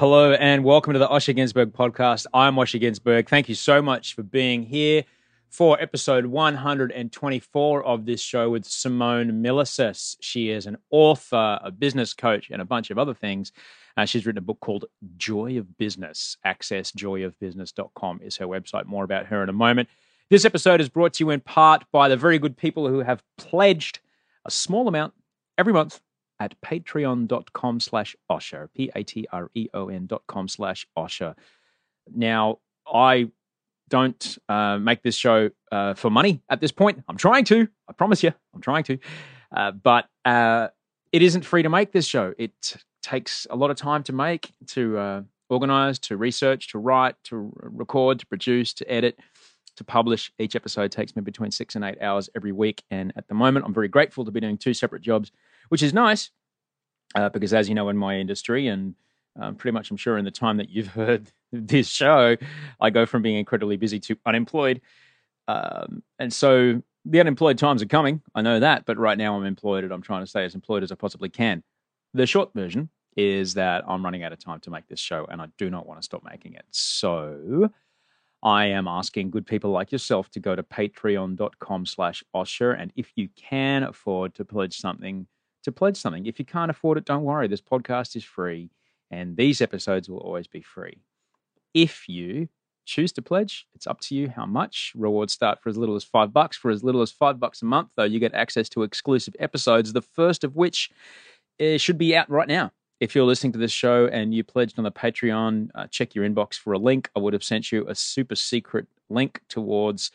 Hello and welcome to the Osher Günsberg podcast. I'm Osher Günsberg. Thank you so much for being here for episode 124 of this show with Simone Millicis. She is an author, a business coach, and a bunch of other things. She's written a book called Joy of Business. Access joyofbusiness.com is her website. More about her in a moment. This episode is brought to you in part by the very good people who have pledged a small amount every month at patreon.com/Osher, patreon.com/Osher. Now, I don't make this show for money at this point. I'm trying to. I promise you, I'm trying to. But it isn't free to make this show. It takes a lot of time to make, to organize, to research, to write, to record, to produce, to edit, to publish. Each episode takes me between 6 and 8 hours every week. And at the moment, I'm very grateful to be doing two separate jobs, which is nice because, as you know, in my industry and pretty much I'm sure in the time that you've heard this show, I go from being incredibly busy to unemployed. And so the unemployed times are coming. I know that. But right now I'm employed and I'm trying to stay as employed as I possibly can. The short version is that I'm running out of time to make this show and I do not want to stop making it. So I am asking good people like yourself to go to patreon.com/Osher. And if you can afford to pledge something, If you can't afford it, don't worry. This podcast is free and these episodes will always be free. If you choose to pledge, it's up to you how much. Rewards start for as little as $5. For as little as $5 a month, though, you get access to exclusive episodes, the first of which should be out right now. If you're listening to this show and you pledged on the Patreon, check your inbox for a link. I would have sent you a super secret link towards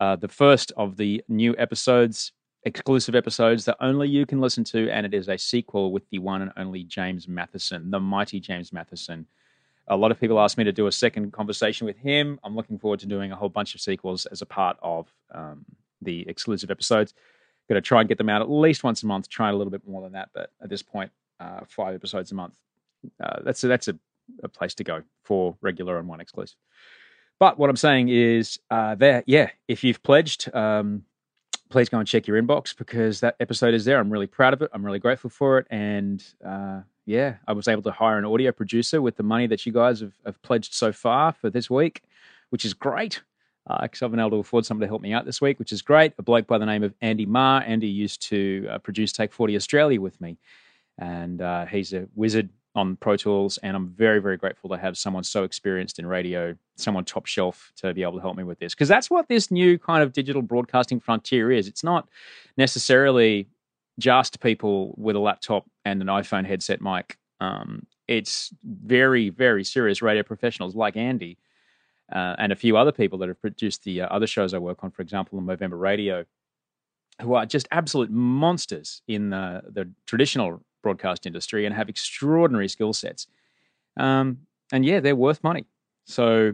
the first of the new episodes, exclusive episodes that only you can listen to, and it is a sequel with the one and only James Matheson, the mighty James Matheson. A lot of people asked me to do a second conversation with him. I'm looking forward to doing a whole bunch of sequels as a part of the exclusive episodes. Going to try and get them out at least once a month, try a little bit more than that, but at this point, 5 episodes a month. That's a place to go for regular and one exclusive. But what I'm saying is if you've pledged, please go and check your inbox because that episode is there. I'm really proud of it. I'm really grateful for it. And I was able to hire an audio producer with the money that you guys have pledged so far for this week, which is great. Because I've been able to afford someone to help me out this week, which is great. A bloke by the name of Andy Ma. Andy used to produce Take 40 Australia with me. And he's a wizard on Pro Tools, and I'm very, very grateful to have someone so experienced in radio, someone top shelf to be able to help me with this. Because that's what this new kind of digital broadcasting frontier is. It's not necessarily just people with a laptop and an iPhone headset mic. It's very, very serious radio professionals like Andy and a few other people that have produced the other shows I work on, for example, on Movember Radio, who are just absolute monsters in the traditional broadcast industry and have extraordinary skill sets. And they're worth money. So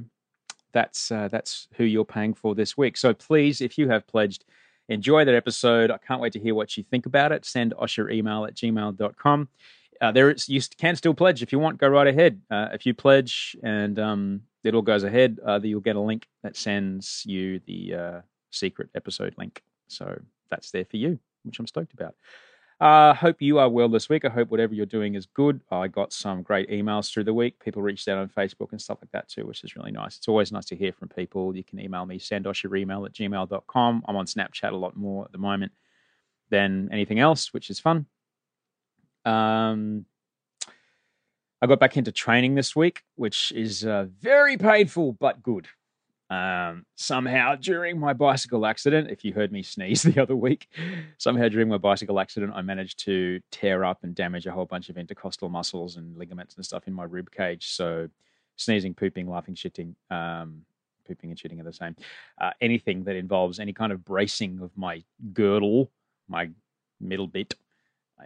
that's who you're paying for this week. So please, if you have pledged, enjoy that episode. I can't wait to hear what you think about it. Send Osher email at gmail.com. You can still pledge if you want. Go right ahead. If you pledge and it all goes ahead, you'll get a link that sends you the secret episode link. So that's there for you, which I'm stoked about. Hope you are well this week. I hope whatever you're doing is good. I got some great emails through the week. People reached out on Facebook and stuff like that too, which is really nice. It's always nice to hear from people. You can email me, send us your email at gmail.com. I'm on Snapchat a lot more at the moment than anything else, which is fun. I got back into training this week, which is very painful but good. Somehow during my bicycle accident, if you heard me sneeze the other week, I managed to tear up and damage a whole bunch of intercostal muscles and ligaments and stuff in my rib cage. So sneezing, pooping, laughing, shitting, pooping and shitting are the same. Anything that involves any kind of bracing of my girdle, my middle bit,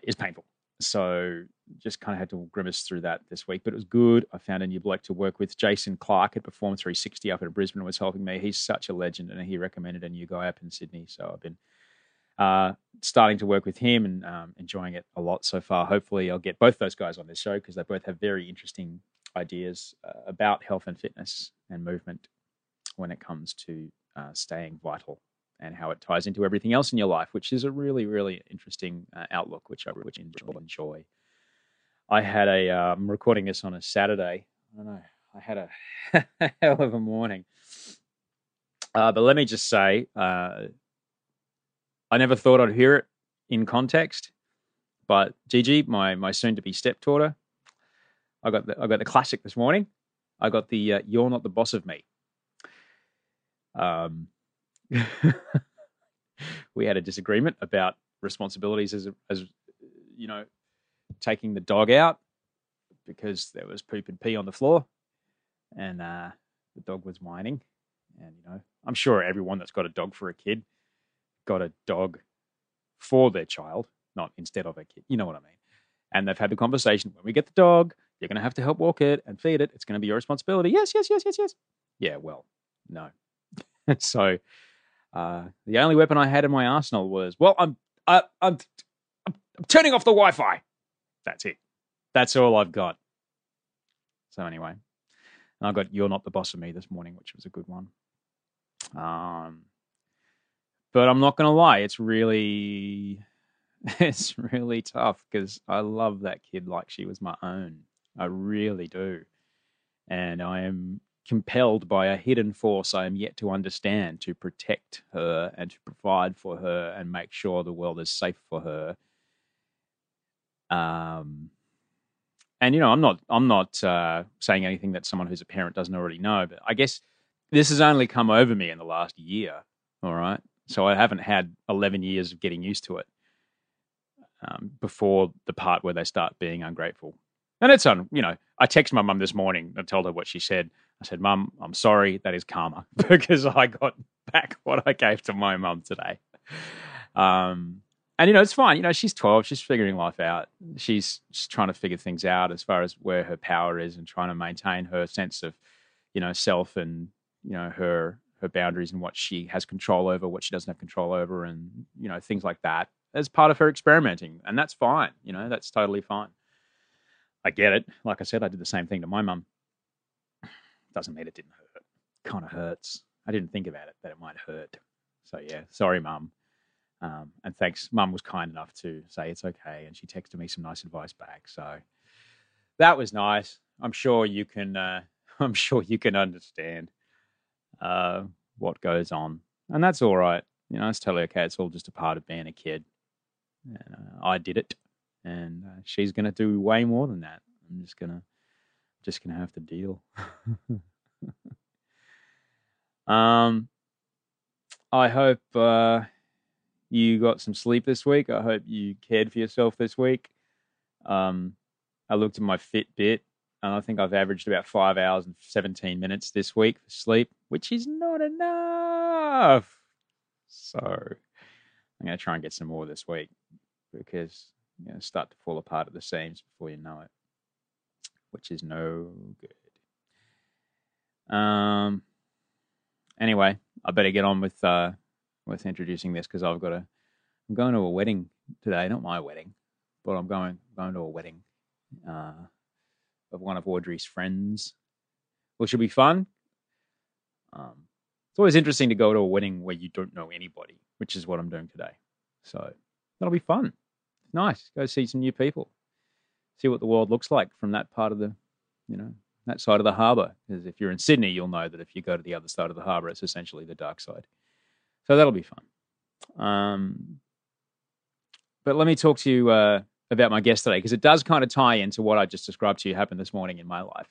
is painful. So just kind of had to grimace through that this week, but it was good. I found a new bloke to work with. Jason Clark at Perform 360 up in Brisbane was helping me. He's such a legend, and he recommended a new guy up in Sydney. So I've been starting to work with him and enjoying it a lot so far. Hopefully I'll get both those guys on this show because they both have very interesting ideas about health and fitness and movement when it comes to staying vital and how it ties into everything else in your life, which is a really, really interesting outlook, which I really enjoy. I'm recording this on a Saturday. I don't know. I had a hell of a morning. But let me just say, I never thought I'd hear it in context, but Gigi, my soon-to-be stepdaughter, I got the classic this morning. I got the "You're Not the Boss of Me." We had a disagreement about responsibilities as you know, taking the dog out because there was poop and pee on the floor, and the dog was whining. And you know, I'm sure everyone that's got a dog for a kid got a dog for their child, not instead of a kid. You know what I mean? And they've had the conversation: when we get the dog, you're going to have to help walk it and feed it. It's going to be your responsibility. Yes. Yeah, well, no. So. The only weapon I had in my arsenal was, well, I'm turning off the Wi-Fi. That's it. That's all I've got. So anyway, and I got "You're Not the Boss of Me" this morning, which was a good one. But I'm not going to lie. It's really tough because I love that kid like she was my own. I really do. And I am compelled by a hidden force I am yet to understand to protect her and to provide for her and make sure the world is safe for her. And you know, I'm not saying anything that someone who's a parent doesn't already know, but I guess this has only come over me in the last year. All right, so I haven't had 11 years of getting used to it before the part where they start being ungrateful. And it's I texted my mum this morning and told her what she said. I said, "Mum, I'm sorry. That is karma because I got back what I gave to my mum today." And it's fine. She's 12. She's figuring life out. She's trying to figure things out as far as where her power is and trying to maintain her sense of, self and her boundaries and what she has control over, what she doesn't have control over, and things like that as part of her experimenting. And that's fine. That's totally fine. I get it. Like I said, I did the same thing to my mum. Doesn't mean it didn't hurt. Kind of hurts. I didn't think about it, that it might hurt. So yeah, sorry, Mum. And thanks. Mum was kind enough to say it's okay, and she texted me some nice advice back. So that was nice. I'm sure you can understand what goes on, and that's all right. It's totally okay. It's all just a part of being a kid. And I did it, and she's going to do way more than that. I'm just gonna have to deal. I hope you got some sleep this week. I hope you cared for yourself this week. I looked at my Fitbit, and I think I've averaged about 5 hours and 17 minutes this week for sleep, which is not enough. So I'm gonna try and get some more this week because I'm gonna start to fall apart at the seams before you know it, which is no good. Anyway, I better get on with introducing this because I've got to. I'm going to a wedding today, not my wedding, but I'm going to a wedding of one of Audrey's friends, which will be fun. It's always interesting to go to a wedding where you don't know anybody, which is what I'm doing today. So that'll be fun. Nice. Go see some new people. See what the world looks like from that part of the, you know, that side of the harbour. Because if you're in Sydney, you'll know that if you go to the other side of the harbour, it's essentially the dark side. So that'll be fun. But let me talk to you about my guest today, because it does kind of tie into what I just described to you happened this morning in my life.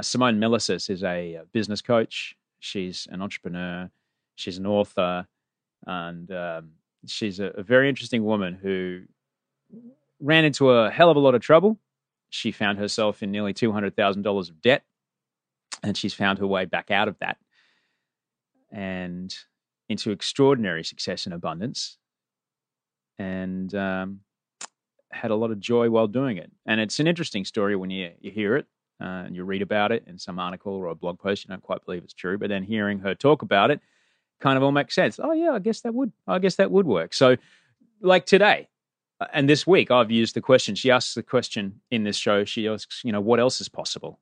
Simone Millicis is a business coach. She's an entrepreneur. She's an author. And she's a very interesting woman who ran into a hell of a lot of trouble. She found herself in nearly $200,000 of debt, and she's found her way back out of that and into extraordinary success and abundance, and had a lot of joy while doing it. And it's an interesting story when you hear it and you read about it in some article or a blog post. You don't quite believe it's true, but then hearing her talk about it kind of all makes sense. Oh, yeah, I guess that would work. So like today, and this week, I've used the question. She asks the question in this show. She asks, you know, what else is possible?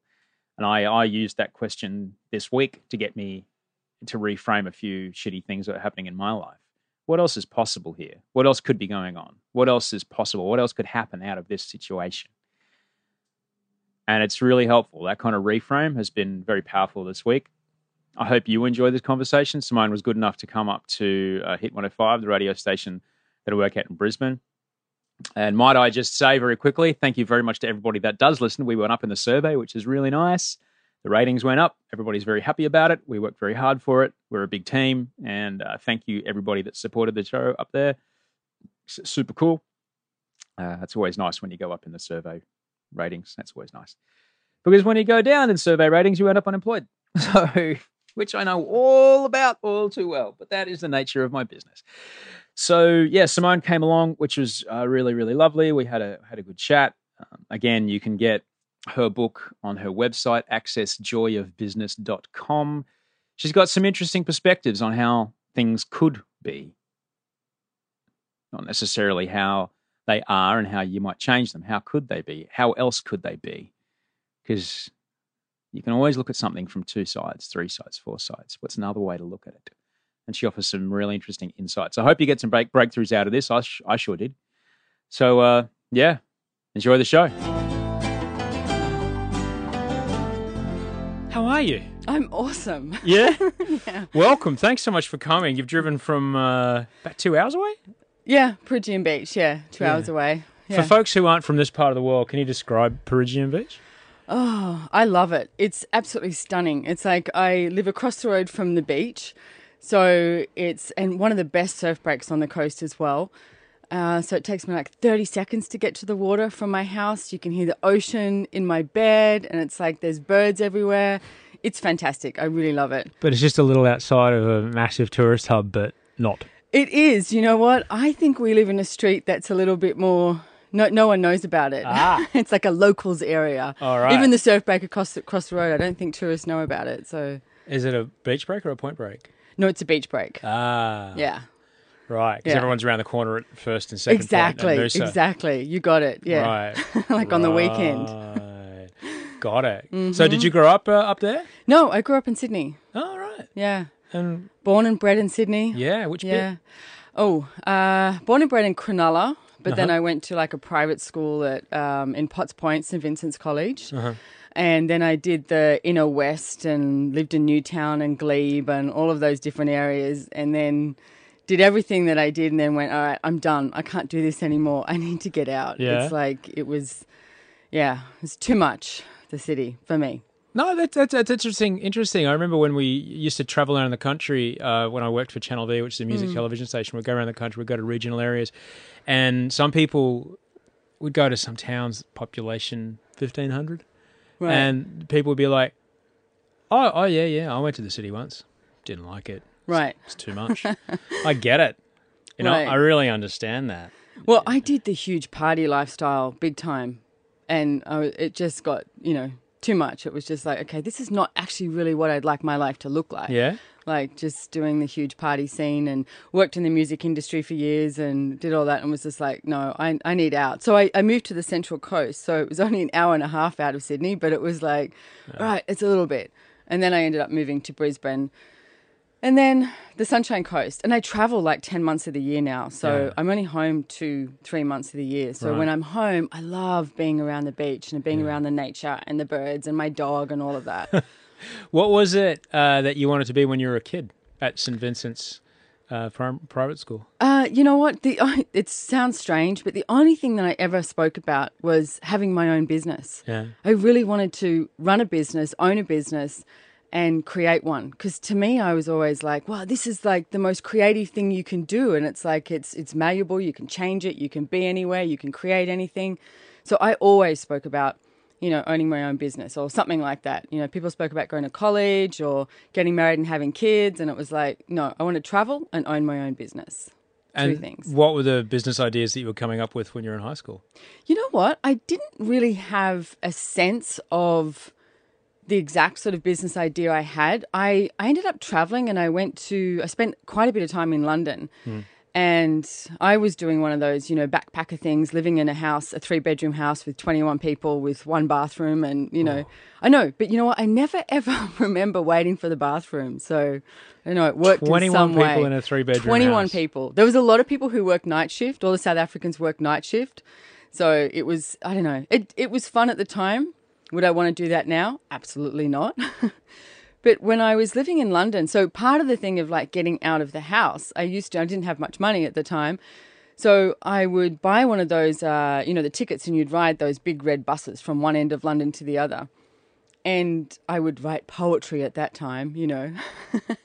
And I used that question this week to get me to reframe a few shitty things that are happening in my life. What else is possible here? What else could be going on? What else is possible? What else could happen out of this situation? And it's really helpful. That kind of reframe has been very powerful this week. I hope you enjoy this conversation. Simone was good enough to come up to Hit 105, the radio station that I work at in Brisbane. And might I just say very quickly, thank you very much to everybody that does listen. We went up in the survey, which is really nice. The ratings went up. Everybody's very happy about it. We worked very hard for it. We're a big team. And thank you, everybody that supported the show up there. It's super cool. That's always nice when you go up in the survey ratings. That's always nice. Because when you go down in survey ratings, you end up unemployed. So, which I know all about all too well. But that is the nature of my business. So, yeah, Simone came along, which was really, really lovely. We had a good chat. Again, you can get her book on her website, accessjoyofbusiness.com. She's got some interesting perspectives on how things could be, not necessarily how they are and how you might change them. How could they be? How else could they be? Because you can always look at something from two sides, three sides, four sides. What's another way to look at it? And she offers some really interesting insights. I hope you get some breakthroughs out of this. I sure did. So, yeah, enjoy the show. How are you? I'm awesome. Yeah? Yeah. Welcome. Thanks so much for coming. You've driven from about 2 hours away? Yeah, Perigian Beach, yeah, 2 hours away. Yeah. For folks who aren't from this part of the world, can you describe Perigian Beach? Oh, I love it. It's absolutely stunning. It's like I live across the road from the beach. So it's, and one of the best surf breaks on the coast as well. So it takes me like 30 seconds to get to the water from my house. You can hear the ocean in my bed, and it's like there's birds everywhere. It's fantastic. I really love it. But it's just a little outside of a massive tourist hub, but not. It is. You know what? I think we live in a street that's a little bit more, no one knows about it. Ah. It's like a locals area. All right. Even the surf break across the road, I don't think tourists know about it. So is it a beach break or a point break? No, it's a beach break. Ah. Yeah. Right, because everyone's around the corner at first and second point at Noosa. Exactly. You got it, yeah. Right. On the weekend. Got it. Mm-hmm. So did you grow up up there? No, I grew up in Sydney. Oh, right. Yeah. And born and bred in Sydney. Yeah, which bit? Oh, born and bred in Cronulla, but then I went to like a private school at in Potts Point, St Vincent's College. Uh-huh. And then I did the inner west and lived in Newtown and Glebe and all of those different areas, and then did everything that I did and then went, all right, I'm done. I can't do this anymore. I need to get out. Yeah. It's like it was too much, the city, for me. No, that's interesting. Interesting. I remember when we used to travel around the country when I worked for Channel V, which is a music television station. We'd go around the country. We'd go to regional areas. And some people would go to some towns, population 1,500. Right. And people would be like, oh, yeah, I went to the city once. Didn't like it. Right. It's too much. I get it. You know, right. I really understand that. Well, yeah. I did the huge party lifestyle big time, and it just got, you know, too much. It was just like, okay, this is not actually really what I'd like my life to look like. Yeah. like just doing the huge party scene and worked in the music industry for years and did all that and was just like, no, I need out. So I moved to the Central Coast. So it was only an hour and a half out of Sydney, but it was like, all right, it's a little bit. And then I ended up moving to Brisbane and then the Sunshine Coast. And I travel like 10 months of the year now. So I'm only home 2-3 months of the year. So when I'm home, I love being around the beach and being around the nature and the birds and my dog and all of that. What was it that you wanted to be when you were a kid at St. Vincent's private school? You know what? It sounds strange, but the only thing that I ever spoke about was having my own business. Yeah. I really wanted to run a business, own a business, and create one. Because to me, I was always like, wow, this is like the most creative thing you can do. And it's like it's malleable. You can change it. You can be anywhere. You can create anything. So I always spoke about, you know, owning my own business or something like that. You know, people spoke about going to college or getting married and having kids. And it was like, no, I want to travel and own my own business. And two things. What were the business ideas that you were coming up with when you were in high school? You know what? I didn't really have a sense of the exact sort of business idea I had. I ended up traveling and I spent quite a bit of time in London. Mm. And I was doing one of those, you know, backpacker things, living in a house, a 3-bedroom house with 21 people with one bathroom. And, you know, I know, but you know what? I never, ever remember waiting for the bathroom. So, you know, it worked in some way. 21 people in a 3-bedroom house. 21 people. There was a lot of people who worked night shift. All the South Africans worked night shift. So it was, I don't know, it was fun at the time. Would I want to do that now? Absolutely not. But when I was living in London, so part of the thing of like getting out of the house, I didn't have much money at the time. So I would buy one of those, you know, the tickets and you'd ride those big red buses from one end of London to the other. And I would write poetry at that time, you know.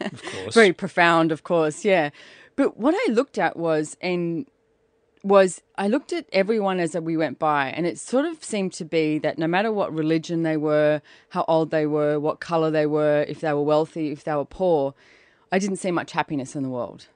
Of course. Very profound, of course, yeah. But what I looked at was I looked at everyone as we went by, and it sort of seemed to be that no matter what religion they were, how old they were, what color they were, if they were wealthy, if they were poor, I didn't see much happiness in the world.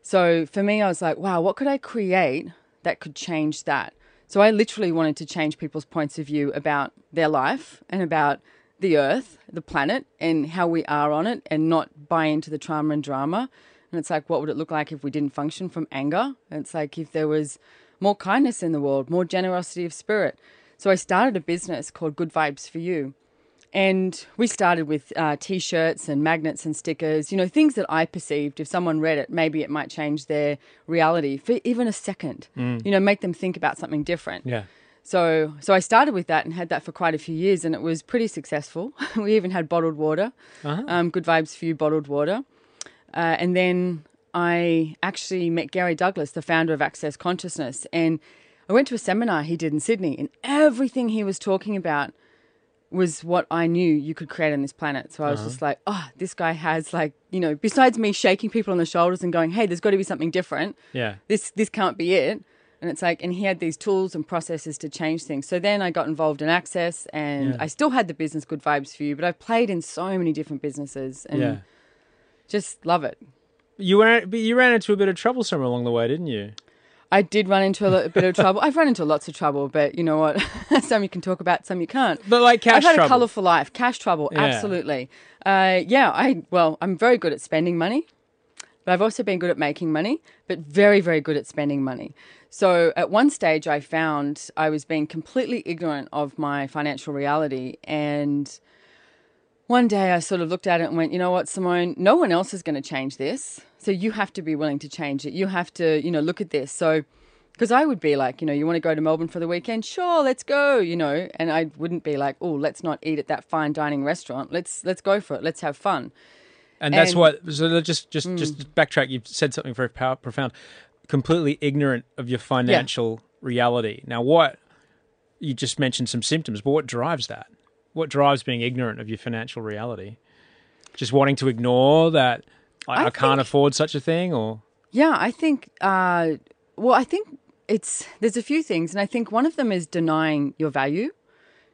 So for me, I was like, wow, what could I create that could change that? So I literally wanted to change people's points of view about their life and about the earth, the planet, and how we are on it, and not buy into the trauma and drama. And it's like, what would it look like if we didn't function from anger? And it's like, if there was more kindness in the world, more generosity of spirit. So I started a business called Good Vibes For You. And we started with T-shirts and magnets and stickers, you know, things that I perceived if someone read it, maybe it might change their reality for even a second, you know, make them think about something different. Yeah. So I started with that and had that for quite a few years, and it was pretty successful. We even had bottled water, Good Vibes For You bottled water. And then I actually met Gary Douglas, the founder of Access Consciousness. And I went to a seminar he did in Sydney, and everything he was talking about was what I knew you could create on this planet. So I was just like, oh, this guy has like, you know, besides me shaking people on the shoulders and going, hey, there's got to be something different. Yeah. This can't be it. And it's like, and he had these tools and processes to change things. So then I got involved in Access, and I still had the business Good Vibes For You, but I've played in so many different businesses. And just love it. You ran into a bit of trouble somewhere along the way, didn't you? I did run into a bit of trouble. I've run into lots of trouble, but you know what? Some you can talk about, some you can't. But like cash trouble. I've had a colourful life. Cash trouble, absolutely. I'm very good at spending money, but I've also been good at making money, but very, very good at spending money. So at one stage I found I was being completely ignorant of my financial reality, and one day I sort of looked at it and went, you know what, Simone, no one else is going to change this. So you have to be willing to change it. You have to, you know, look at this. So, because I would be like, you know, you want to go to Melbourne for the weekend? Sure, let's go, you know. And I wouldn't be like, oh, let's not eat at that fine dining restaurant. Let's go for it. Let's have fun. And that's what, so just backtrack. You've said something very profound, completely ignorant of your financial reality. Now what, you just mentioned some symptoms, but what drives that? What drives being ignorant of your financial reality? Just wanting to ignore that I can't afford such a thing, or? Yeah, I think, I think there's a few things. And I think one of them is denying your value,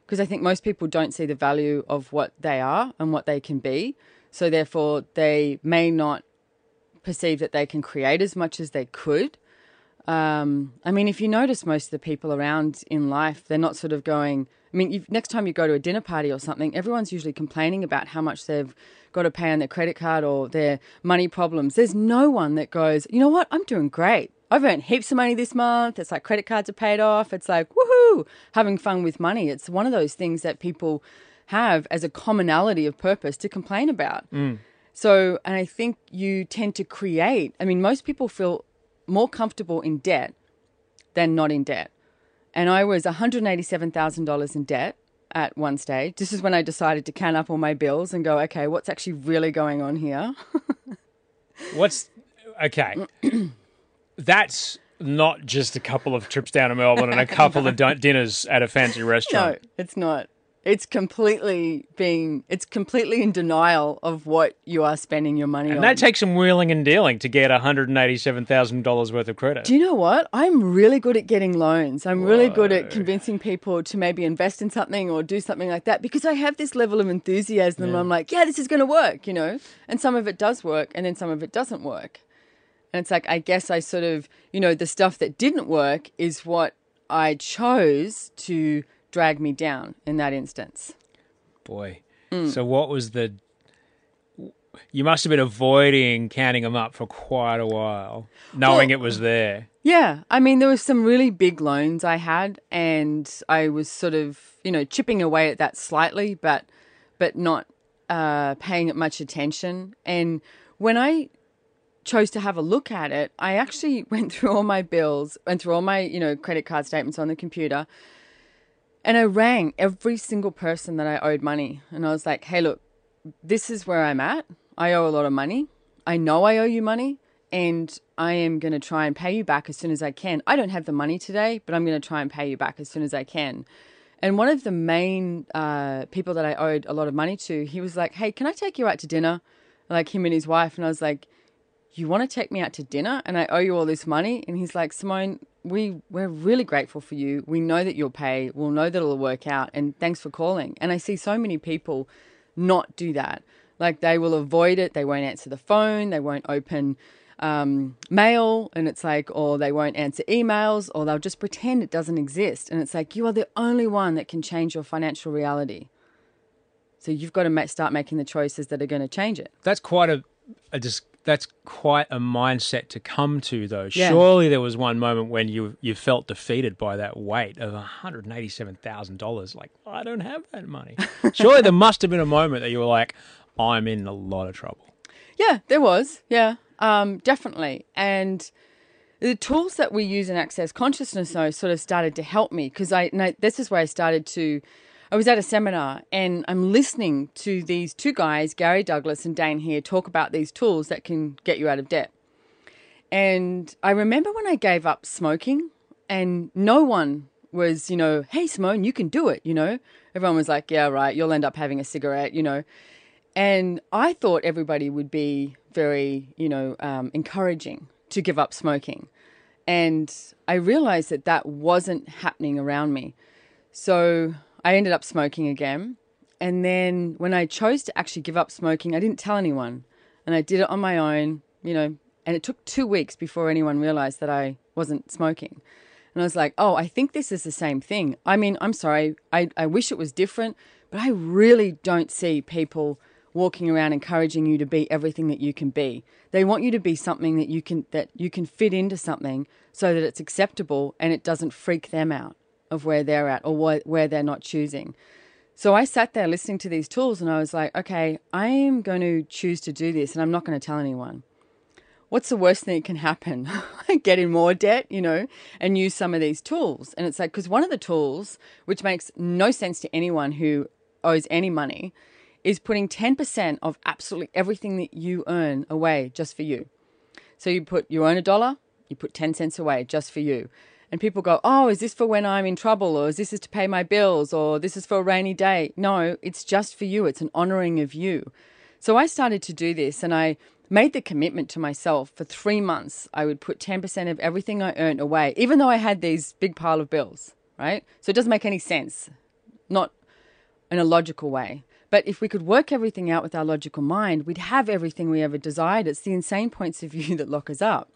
because I think most people don't see the value of what they are and what they can be. So therefore they may not perceive that they can create as much as they could. I mean, if you notice most of the people around in life, they're not sort of going, I mean, next time you go to a dinner party or something, everyone's usually complaining about how much they've got to pay on their credit card or their money problems. There's no one that goes, you know what, I'm doing great. I've earned heaps of money this month. It's like credit cards are paid off. It's like, woohoo, having fun with money. It's one of those things that people have as a commonality of purpose to complain about. Mm. So, and I think you tend to create, I mean, most people feel more comfortable in debt than not in debt. And I was $187,000 in debt at one stage. This is when I decided to count up all my bills and go, okay, what's actually really going on here? Okay. That's not just a couple of trips down to Melbourne and a couple of dinners at a fancy restaurant. No, it's not. It's completely being, it's completely in denial of what you are spending your money on. And that takes some wheeling and dealing to get $187,000 worth of credit. Do you know what? I'm really good at getting loans. I'm really good at convincing people to maybe invest in something or do something like that because I have this level of enthusiasm. And I'm like, yeah, this is going to work, you know. And some of it does work and then some of it doesn't work. And it's like, I guess I sort of, you know, the stuff that didn't work is what I chose to drag me down in that instance. Boy. Mm. So what was the, you must have been avoiding counting them up for quite a while, knowing it was there. Yeah. I mean, there were some really big loans I had and I was sort of, you know, chipping away at that slightly, but not paying it much attention. And when I chose to have a look at it, I actually went through all my bills, went through all my, you know, credit card statements on the computer. And I rang every single person that I owed money. And I was like, hey, look, this is where I'm at. I owe a lot of money. I know I owe you money and I am going to try and pay you back as soon as I can. I don't have the money today, but I'm going to try and pay you back as soon as I can. And one of the main people that I owed a lot of money to, he was like, hey, can I take you out to dinner? Like him and his wife. And I was like, you want to take me out to dinner and I owe you all this money? And he's like, Simone, we're really grateful for you. We know that you'll pay. We'll know that it'll work out. And thanks for calling. And I see so many people not do that. Like they will avoid it. They won't answer the phone. They won't open mail. And it's like, or they won't answer emails or they'll just pretend it doesn't exist. And it's like, you are the only one that can change your financial reality. So you've got to start making the choices that are going to change it. That's quite that's quite a mindset to come to, though. Yeah. Surely there was one moment when you felt defeated by that weight of $187,000. Like, I don't have that money. Surely there must have been a moment that you were like, I'm in a lot of trouble. Yeah, there was. Yeah, definitely. And the tools that we use in Access Consciousness, though, sort of started to help me because this is where I started to... I was at a seminar and I'm listening to these two guys, Gary Douglas and Dane here, talk about these tools that can get you out of debt. And I remember when I gave up smoking and no one was, you know, hey, Simone, you can do it, you know. Everyone was like, yeah, right, you'll end up having a cigarette, you know. And I thought everybody would be very, you know, encouraging to give up smoking. And I realized that that wasn't happening around me. So I ended up smoking again. And then when I chose to actually give up smoking, I didn't tell anyone. And I did it on my own, you know, and it took 2 weeks before anyone realized that I wasn't smoking. And I was like, oh, I think this is the same thing. I mean, I'm sorry. I wish it was different, but I really don't see people walking around encouraging you to be everything that you can be. They want you to be something that you can fit into something so that it's acceptable and it doesn't freak them out of where they're at or where they're not choosing. So I sat there listening to these tools and I was like, okay, I am going to choose to do this and I'm not going to tell anyone. What's the worst thing that can happen? Get in more debt, you know, and use some of these tools. And it's like, because one of the tools, which makes no sense to anyone who owes any money, is putting 10% of absolutely everything that you earn away just for you. So you earn $1, you put 10 cents away just for you. And people go, oh, is this for when I'm in trouble or is this to pay my bills or this is for a rainy day? No, it's just for you. It's an honoring of you. So I started to do this and I made the commitment to myself for 3 months. I would put 10% of everything I earned away, even though I had these big pile of bills, right? So it doesn't make any sense, not in a logical way. But if we could work everything out with our logical mind, we'd have everything we ever desired. It's the insane points of view that lock us up.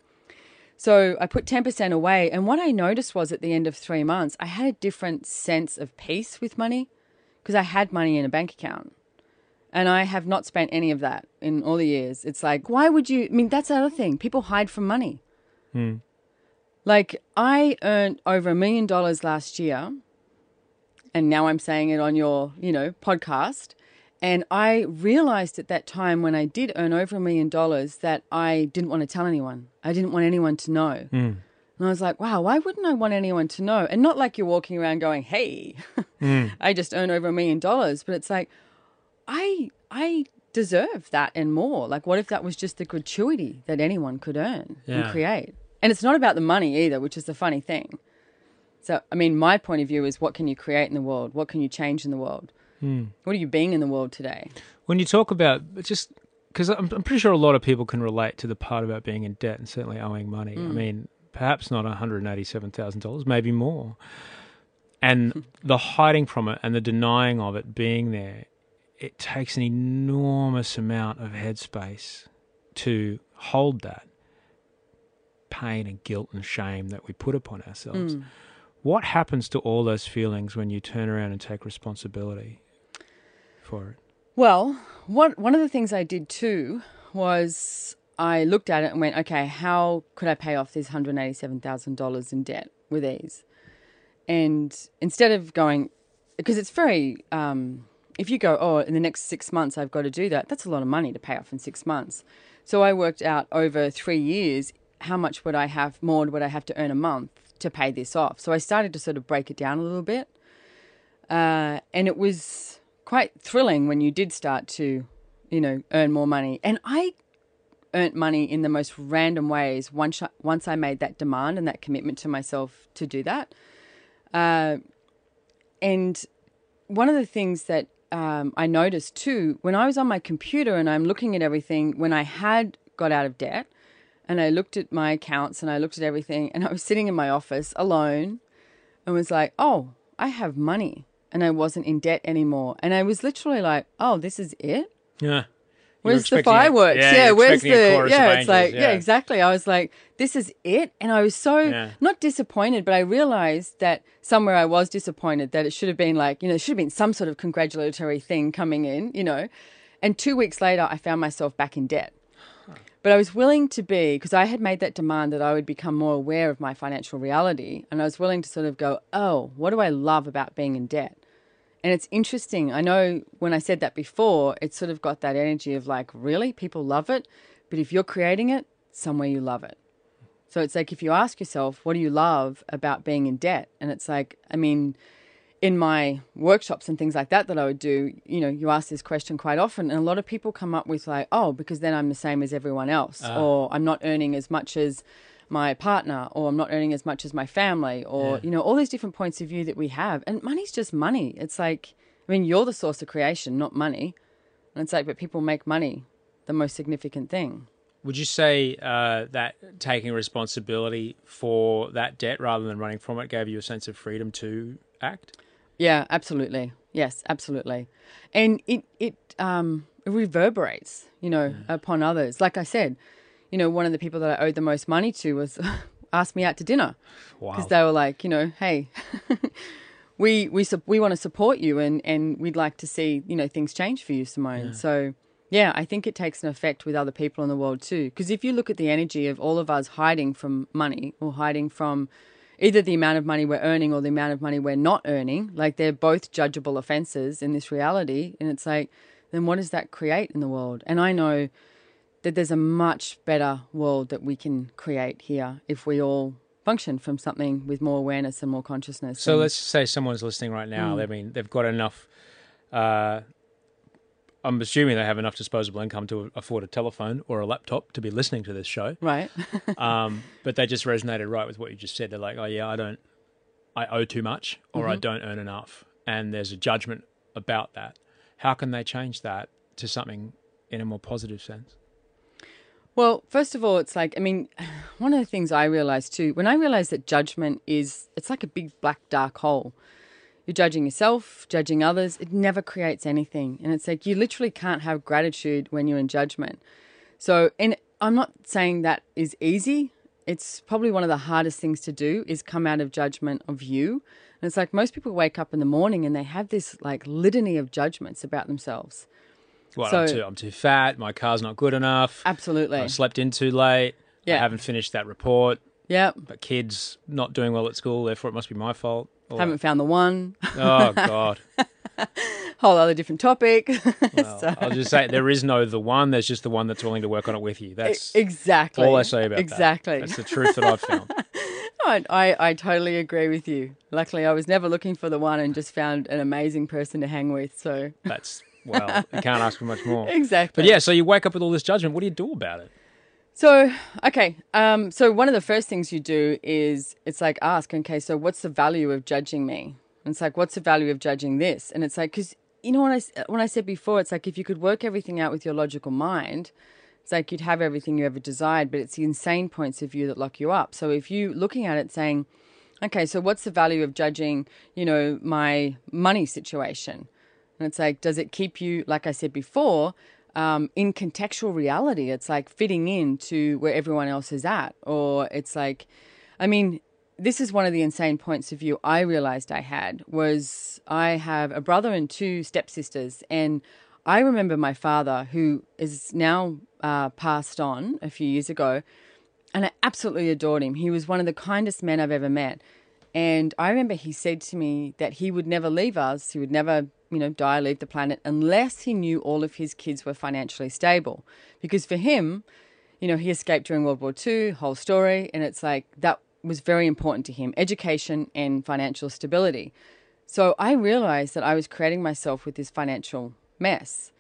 So I put 10% away, and what I noticed was at the end of 3 months, I had a different sense of peace with money because I had money in a bank account. And I have not spent any of that in all the years. It's like, why would you? I mean, that's the other thing. People hide from money. Hmm. Like, I earned over $1 million last year, and now I'm saying it on your, you know, podcast. And I realized at that time when I did earn over $1 million that I didn't want to tell anyone. I didn't want anyone to know. Mm. And I was like, wow, why wouldn't I want anyone to know? And not like you're walking around going, hey, I just earned over $1 million. But it's like, I deserve that and more. Like, what if that was just the gratuity that anyone could earn and create? And it's not about the money either, which is the funny thing. So, I mean, my point of view is what can you create in the world? What can you change in the world? Mm. What are you being in the world today? When you talk about just – because I'm pretty sure a lot of people can relate to the part about being in debt and certainly owing money. Mm. I mean, perhaps not $187,000, maybe more. And the hiding from it and the denying of it being there, it takes an enormous amount of headspace to hold that pain and guilt and shame that we put upon ourselves. Mm. What happens to all those feelings when you turn around and take responsibility for it? Well, one of the things I did too was I looked at it and went, okay, how could I pay off this $187,000 in debt with ease? And instead of going, because it's very, if you go, oh, in the next 6 months I've got to do that, that's a lot of money to pay off in 6 months. So I worked out over 3 years how much would I have, more would I have to earn a month to pay this off. So I started to sort of break it down a little bit. And it was quite thrilling when you did start to, you know, earn more money. And I earned money in the most random ways once I made that demand and that commitment to myself to do that. And one of the things that I noticed too, when I was on my computer and I'm looking at everything, when I had got out of debt, and I looked at my accounts and I looked at everything and I was sitting in my office alone and was like, oh, I have money and I wasn't in debt anymore. And I was literally like, oh, this is it? Yeah. Where's the fireworks? Yeah, where's the, yeah, it's like, yeah, exactly. I was like, this is it. And I was so not disappointed, but I realized that somewhere I was disappointed that it should have been like, you know, it should have been some sort of congratulatory thing coming in, you know. And 2 weeks later, I found myself back in debt. But I was willing to be, because I had made that demand that I would become more aware of my financial reality, and I was willing to sort of go, oh, what do I love about being in debt? And it's interesting. I know when I said that before, it sort of got that energy of like, really? People love it? But if you're creating it, somewhere you love it. So it's like if you ask yourself, what do you love about being in debt? And it's like, I mean, in my workshops and things like that I would do, you know, you ask this question quite often and a lot of people come up with like, oh, because then I'm the same as everyone else or I'm not earning as much as my partner or I'm not earning as much as my family or, you know, all these different points of view that we have. And money's just money. It's like, I mean, you're the source of creation, not money. And it's like, but people make money the most significant thing. Would you say that taking responsibility for that debt rather than running from it gave you a sense of freedom to act? Yeah, absolutely. Yes, absolutely. And it reverberates, you know, upon others. Like I said, you know, one of the people that I owed the most money to was asked me out to dinner because they were like, you know, hey, we want to support you and we'd like to see, you know, things change for you, Simone. Yeah. So, yeah, I think it takes an effect with other people in the world too. Because if you look at the energy of all of us hiding from money or hiding from either the amount of money we're earning or the amount of money we're not earning, like they're both judgeable offenses in this reality. And it's like, then what does that create in the world? And I know that there's a much better world that we can create here if we all function from something with more awareness and more consciousness. So let's say someone's listening right now. I mean, they've got enough, I'm assuming they have enough disposable income to afford a telephone or a laptop to be listening to this show. Right. But they just resonated right with what you just said. They're like, oh, yeah, I owe too much or I don't earn enough. And there's a judgment about that. How can they change that to something in a more positive sense? Well, first of all, it's like, I mean, one of the things I realized too, when I realized that judgment is, it's like a big black dark hole. You're judging yourself, judging others. It never creates anything. And it's like you literally can't have gratitude when you're in judgment. So, and I'm not saying that is easy. it's probably one of the hardest things to do is come out of judgment of you. And it's like most people wake up in the morning and they have this like litany of judgments about themselves. Well, so, I'm too fat. My car's not good enough. Absolutely. I slept in too late. Yeah. I haven't finished that report. Yeah. But kids not doing well at school, therefore it must be my fault. Haven't found the one. Oh, God. Whole other different topic. Well, so. I'll just say there is no the one. There's just the one that's willing to work on it with you. That's exactly all I say about that. That's the truth that I've found. I totally agree with you. Luckily, I was never looking for the one and just found an amazing person to hang with. So that's, well, you can't ask for much more. Exactly. But yeah, so you wake up with all this judgment. What do you do about it? So, okay. So one of the first things you do is it's like ask, okay, so what's the value of judging me? And it's like, what's the value of judging this? And it's like, because you know when I said before, it's like if you could work everything out with your logical mind, it's like you'd have everything you ever desired, but it's the insane points of view that lock you up. So if you looking at it saying, okay, so what's the value of judging, you know, my money situation? And it's like, does it keep you, like I said before, in contextual reality? It's like fitting in to where everyone else is at. Or it's like, I mean, this is one of the insane points of view I realized I had was I have a brother and two stepsisters. And I remember my father, who is now passed on a few years ago, and I absolutely adored him. He was one of the kindest men I've ever met. And I remember he said to me that he would never leave us. He would never, you know, die, leave the planet, unless he knew all of his kids were financially stable. Because for him, you know, he escaped during World War II, whole story. And it's like that was very important to him, education and financial stability. So I realized that I was creating myself with this financial mess.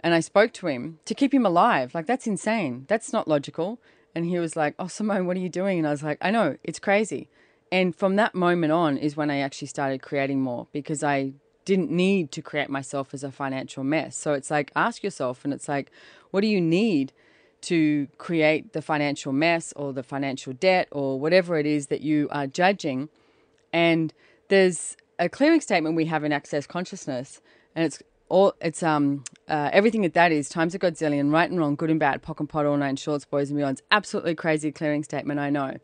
And I spoke to him to keep him alive. Like, that's insane. That's not logical. And he was like, oh, Simone, what are you doing? And I was like, I know, it's crazy. And from that moment on is when I actually started creating more, because I didn't need to create myself as a financial mess. So it's like, ask yourself, and it's like, what do you need to create the financial mess or the financial debt or whatever it is that you are judging? And there's a clearing statement we have in Access Consciousness, and it's everything at that is times a godzillion, right and wrong, good and bad, pock and pot, all nine shorts, boys and beyonds. Absolutely crazy clearing statement, I know.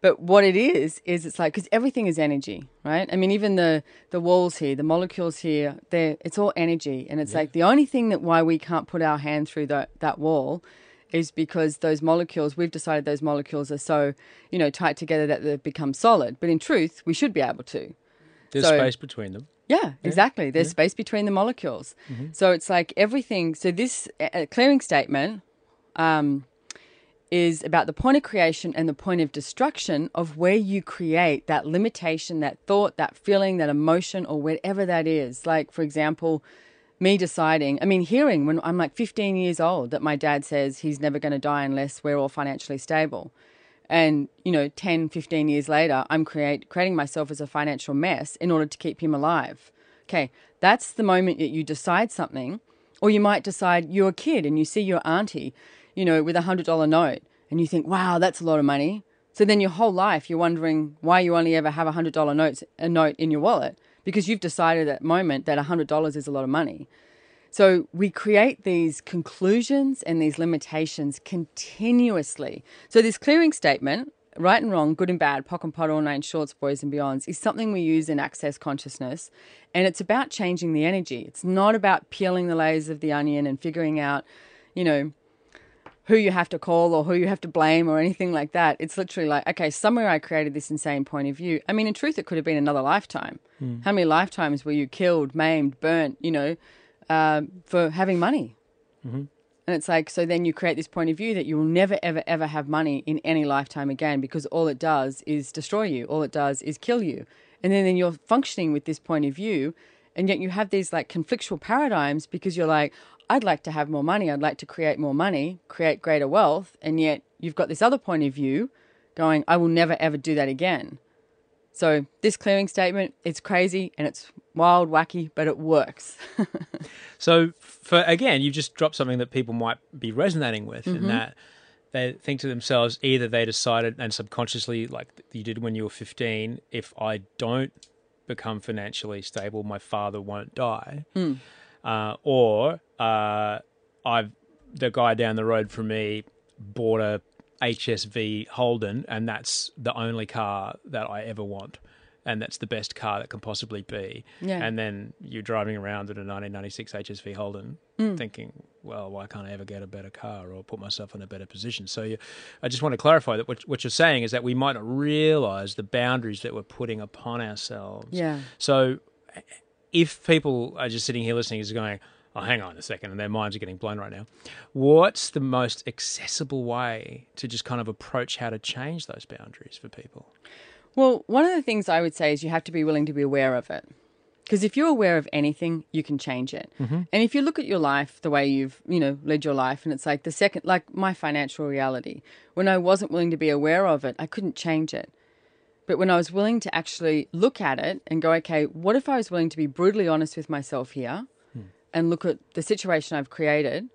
But what it is it's like, because everything is energy, right? I mean, even the walls here, the molecules here, it's all energy. And it's like the only thing that why we can't put our hand through that wall is because those molecules, we've decided those molecules are so, you know, tight together that they've become solid. But in truth, we should be able to. There's space between them. Yeah, exactly. There's space between the molecules. Mm-hmm. So it's like everything. So this clearing statement is about the point of creation and the point of destruction of where you create that limitation, that thought, that feeling, that emotion, or whatever that is. Like, for example, me deciding, I mean, hearing when I'm like 15 years old that my dad says he's never going to die unless we're all financially stable. And, you know, 10, 15 years later, I'm creating myself as a financial mess in order to keep him alive. Okay, that's the moment that you decide something. Or you might decide you're a kid and you see your auntie, you know, with $100 note, and you think, wow, that's a lot of money. So then your whole life you're wondering why you only ever have a $100 note in your wallet, because you've decided at that moment that $100 is a lot of money. So we create these conclusions and these limitations continuously. So this clearing statement, right and wrong, good and bad, pock and pot, all nine shorts, boys and beyonds, is something we use in Access Consciousness. And it's about changing the energy. It's not about peeling the layers of the onion and figuring out, you know, who you have to call or who you have to blame or anything like that. It's literally like, okay, somewhere I created this insane point of view. I mean, in truth, it could have been another lifetime. Mm. How many lifetimes were you killed, maimed, burnt, you know, for having money? Mm-hmm. And it's like, so then you create this point of view that you will never, ever, ever have money in any lifetime again, because all it does is destroy you. All it does is kill you. And then you're functioning with this point of view, and yet you have these like conflictual paradigms, because you're like, I'd like to have more money. I'd like to create more money, create greater wealth. And yet you've got this other point of view going, I will never, ever do that again. So this clearing statement, it's crazy and it's wild, wacky, but it works. So again, you've just dropped something that people might be resonating with, in that they think to themselves, either they decided and subconsciously, like you did when you were 15, if I don't become financially stable, my father won't die. Mm. The guy down the road from me bought a HSV Holden, and that's the only car that I ever want. And that's the best car that can possibly be. Yeah. And then you're driving around in a 1996 HSV Holden thinking, well, why can't I ever get a better car or put myself in a better position? So I just want to clarify that what you're saying is that we might not realise the boundaries that we're putting upon ourselves. Yeah. So if people are just sitting here listening is going, oh, hang on a second, and their minds are getting blown right now, what's the most accessible way to just kind of approach how to change those boundaries for people? Well, one of the things I would say is you have to be willing to be aware of it, because if you're aware of anything, you can change it. Mm-hmm. And if you look at your life, the way you've, led your life, and it's like my financial reality, when I wasn't willing to be aware of it, I couldn't change it. But when I was willing to actually look at it and go, okay, what if I was willing to be brutally honest with myself here and look at the situation I've created,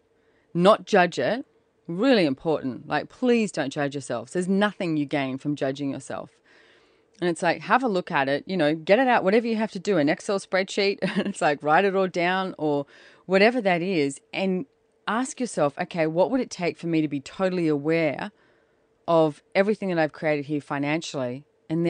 not judge it, really important. Like, please don't judge yourself. There's nothing you gain from judging yourself. And it's like, have a look at it, get it out, whatever you have to do, an Excel spreadsheet, it's like write it all down or whatever that is, and ask yourself, okay, what would it take for me to be totally aware of everything that I've created here financially? And then...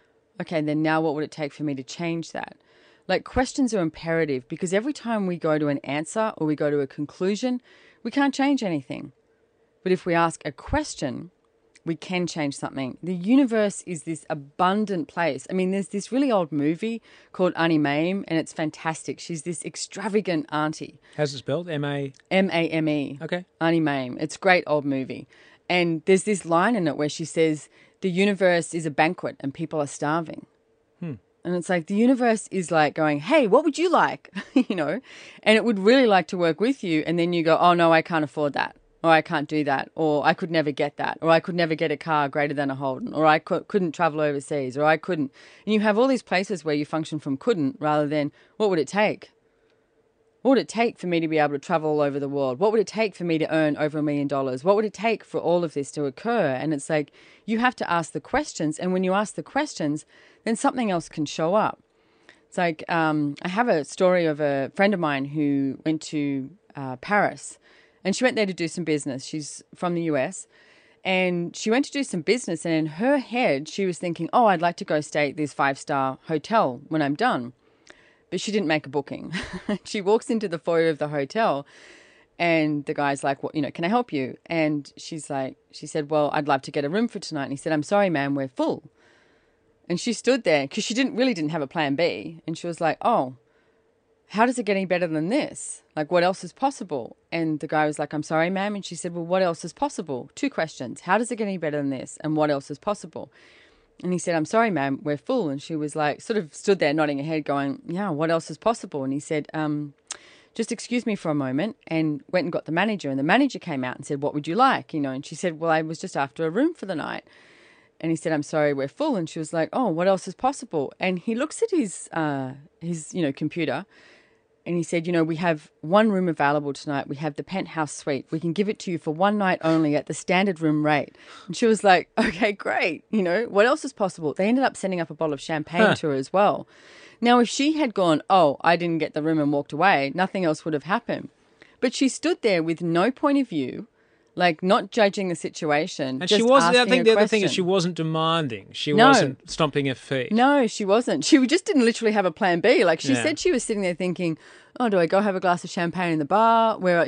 Okay, then now what would it take for me to change that? Like, questions are imperative, because every time we go to an answer or we go to a conclusion, we can't change anything. But if we ask a question, we can change something. The universe is this abundant place. I mean, there's this really old movie called Auntie Mame, and it's fantastic. She's this extravagant auntie. How's it spelled? M-A? M-A-M-E. Okay. Auntie Mame. It's a great old movie. And there's this line in it where she says, the universe is a banquet and people are starving. And it's like, the universe is like going, hey, what would you like? And it would really like to work with you. And then you go, oh, no, I can't afford that. Or I can't do that, or I could never get that, or I could never get a car greater than a Holden, or I couldn't travel overseas, or I couldn't. And you have all these places where you function from couldn't rather than what would it take? What would it take for me to be able to travel all over the world? What would it take for me to earn over $1 million? What would it take for all of this to occur? And it's like, you have to ask the questions. And when you ask the questions, then something else can show up. It's like, I have a story of a friend of mine who went to Paris. And she went there to do some business. She's from the US. And she went to do some business. And in her head, she was thinking, oh, I'd like to go stay at this 5-star hotel when I'm done. But she didn't make a booking. She walks into the foyer of the hotel. And the guy's like, well, can I help you? And she said, well, I'd love to get a room for tonight. And he said, I'm sorry, ma'am, we're full. And she stood there because she really didn't have a plan B. And she was like, oh, how does it get any better than this? Like, what else is possible? And the guy was like, I'm sorry, ma'am. And she said, well, what else is possible? Two questions. How does it get any better than this? And what else is possible? And he said, I'm sorry, ma'am, we're full. And she was like, sort of stood there nodding her head going, yeah, what else is possible? And he said, just excuse me for a moment, and went and got the manager. And the manager came out and said, what would you like? And she said, well, I was just after a room for the night. And he said, I'm sorry, we're full. And she was like, oh, what else is possible? And he looks at his computer. And he said, we have one room available tonight. We have the penthouse suite. We can give it to you for one night only at the standard room rate. And she was like, okay, great. What else is possible? They ended up sending up a bottle of champagne to her as well. Now, if she had gone, oh, I didn't get the room and walked away, nothing else would have happened. But she stood there with no point of view, like not judging the situation. And just I think the other thing is she wasn't demanding. She wasn't stomping her feet. No, she wasn't. She just didn't literally have a plan B. Like she said she was sitting there thinking, oh, do I go have a glass of champagne in the bar where,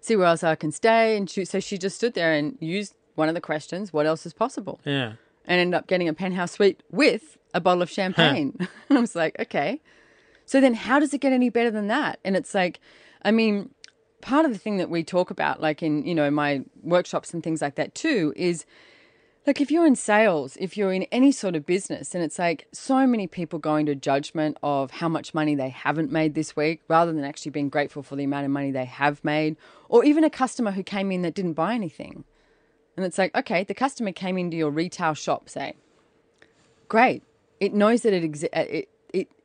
see where else I can stay? And so she just stood there and used one of the questions, what else is possible? Yeah. And ended up getting a penthouse suite with a bottle of champagne. And I was like, okay. So then how does it get any better than that? And it's like, I mean, part of the thing that we talk about, like in, you know, my workshops and things like that too, is like if you're in sales, if you're in any sort of business, and it's like so many people go into judgment of how much money they haven't made this week rather than actually being grateful for the amount of money they have made, or even a customer who came in that didn't buy anything. And it's like, okay, the customer came into your retail shop, say, great. It knows that it exists.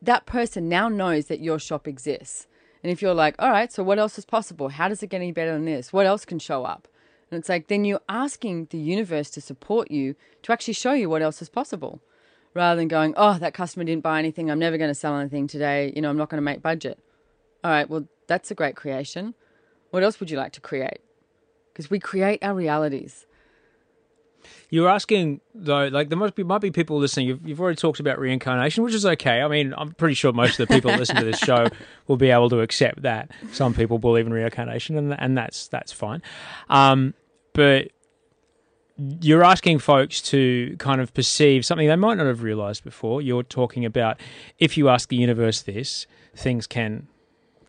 That person now knows that your shop exists. And if you're like, all right, so what else is possible? How does it get any better than this? What else can show up? And it's like, then you're asking the universe to support you, to actually show you what else is possible, rather than going, oh, that customer didn't buy anything. I'm never going to sell anything today. You know, I'm not going to make budget. All right, well, that's a great creation. What else would you like to create? Because we create our realities. You're asking, though, like there might be people listening. You've already talked about reincarnation, which is okay. I mean, I'm pretty sure most of the people listening to this show will be able to accept that. Some people believe in reincarnation, and that's fine. But you're asking folks to kind of perceive something they might not have realized before. You're talking about if you ask the universe this, things can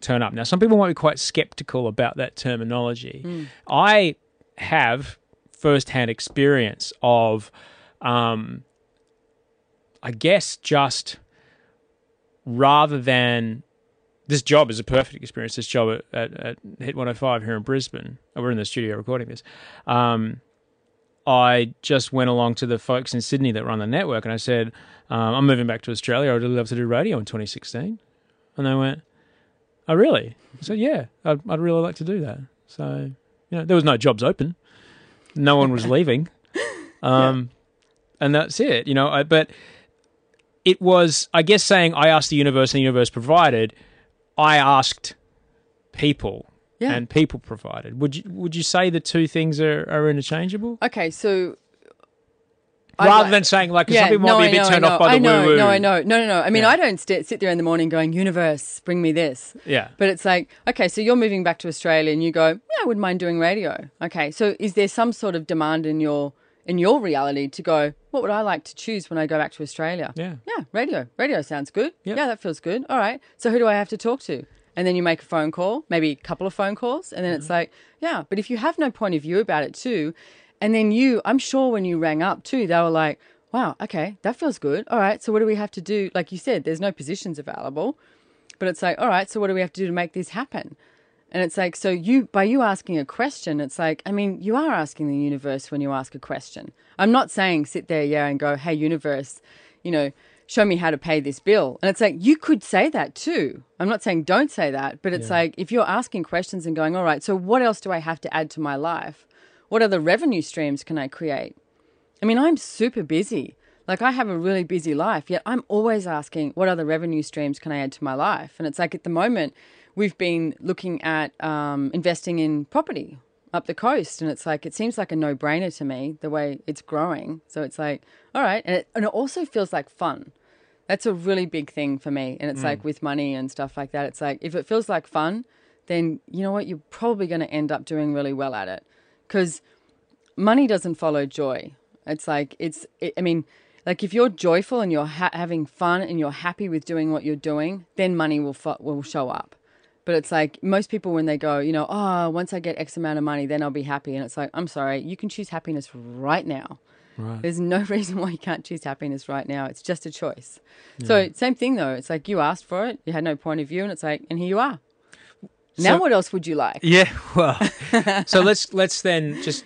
turn up. Now, some people might be quite skeptical about that terminology. Mm. I have first-hand experience of, I guess, just rather than this job is a perfect experience. This job at Hit 105 here in Brisbane, we're in the studio recording this. I just went along to the folks in Sydney that run the network, and I said, "I'm moving back to Australia. I would love to do radio in 2016." And they went, "Oh, really?" I said, "Yeah, I'd really like to do that." So, you know, there was no jobs open. No one was leaving. And that's it, you know. But it was, I guess, saying I asked the universe and the universe provided. I asked people and people provided. Would you say the two things are interchangeable? Okay, so rather than saying like some people might be a bit turned off by the woo-woo. No. I mean, I don't sit there in the morning going, universe, bring me this. Yeah. But it's like, okay, so you're moving back to Australia and you go, yeah, I wouldn't mind doing radio. Okay, so is there some sort of demand in your reality to go, what would I like to choose when I go back to Australia? Yeah. Yeah, radio. Radio sounds good. Yep. Yeah, that feels good. All right. So who do I have to talk to? And then you make a phone call, maybe a couple of phone calls, and then it's like, yeah. But if you have no point of view about it too, and then I'm sure when you rang up too, they were like, wow, okay, that feels good. All right, so what do we have to do? Like you said, there's no positions available, but it's like, all right, so what do we have to do to make this happen? And it's like, so by you asking a question, it's like, I mean, you are asking the universe when you ask a question. I'm not saying sit there, and go, hey, universe, you know, show me how to pay this bill. And it's like, you could say that too. I'm not saying don't say that, but it's like, if you're asking questions and going, all right, so what else do I have to add to my life? What other revenue streams can I create? I mean, I'm super busy. Like I have a really busy life, yet I'm always asking what other revenue streams can I add to my life? And it's like at the moment we've been looking at investing in property up the coast. And it's like, it seems like a no-brainer to me the way it's growing. So it's like, all right. And it also feels like fun. That's a really big thing for me. And it's like with money and stuff like that, it's like, if it feels like fun, then you know what? You're probably going to end up doing really well at it. Because money doesn't follow joy. It's like, I mean, like if you're joyful and you're having fun and you're happy with doing what you're doing, then money will show up. But it's like most people when they go, you know, oh, once I get X amount of money, then I'll be happy. And it's like, I'm sorry, you can choose happiness right now. Right. There's no reason why you can't choose happiness right now. It's just a choice. Yeah. So same thing though. It's like you asked for it. You had no point of view and it's like, and here you are. Now, what else would you like? Yeah, well, so let's then just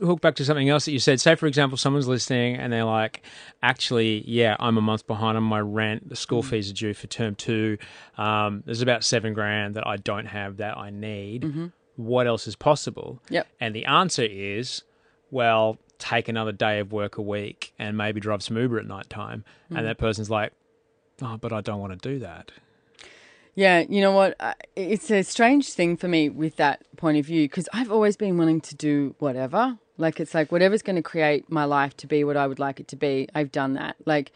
hook back to something else that you said. Say, for example, someone's listening and they're like, actually, yeah, I'm a month behind on my rent. The school fees are due for term 2. There's about $7,000 that I don't have that I need. Mm-hmm. What else is possible? Yep. And the answer is, well, take another day of work a week and maybe drive some Uber at nighttime. Mm-hmm. And that person's like, oh, but I don't want to do that. Yeah, you know what? It's a strange thing for me with that point of view because I've always been willing to do whatever. Like it's like whatever's going to create my life to be what I would like it to be, I've done that. Like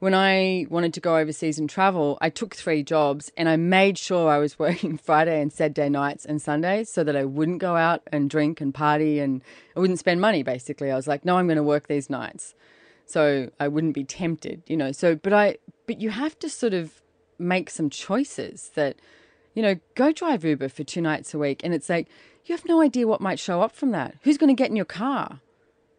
when I wanted to go overseas and travel, I took 3 jobs and I made sure I was working Friday and Saturday nights and Sundays so that I wouldn't go out and drink and party and I wouldn't spend money basically. I was like, no, I'm going to work these nights so I wouldn't be tempted, you know. So, but you have to sort of make some choices that, you know, go drive Uber for 2 nights a week. And it's like, you have no idea what might show up from that. Who's going to get in your car?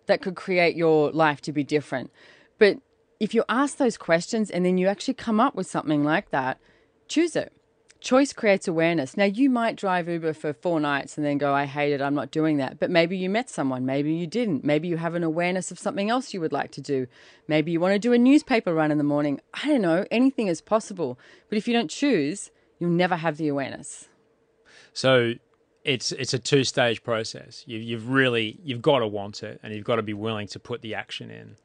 That could create your life to be different. But if you ask those questions and then you actually come up with something like that, choose it. Choice creates awareness. Now, you might drive Uber for 4 nights and then go, I hate it, I'm not doing that. But maybe you met someone, maybe you didn't. Maybe you have an awareness of something else you would like to do. Maybe you want to do a newspaper run in the morning. I don't know, anything is possible. But if you don't choose, you'll never have the awareness. So it's a 2-stage process. You've got to want it, and you've got to be willing to put the action in.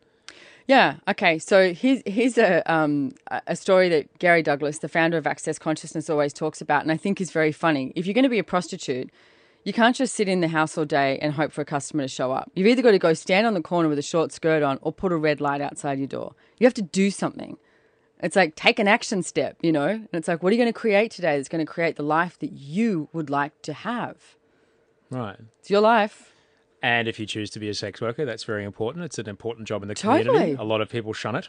Yeah. Okay. So here's a story that Gary Douglas, the founder of Access Consciousness, always talks about, and I think is very funny. If you're going to be a prostitute, you can't just sit in the house all day and hope for a customer to show up. You've either got to go stand on the corner with a short skirt on or put a red light outside your door. You have to do something. It's like, take an action step, you know? And it's like, what are you going to create today that's going to create the life that you would like to have? Right. It's your life. And if you choose to be a sex worker, that's very important. It's an important job in the community. A lot of people shun it.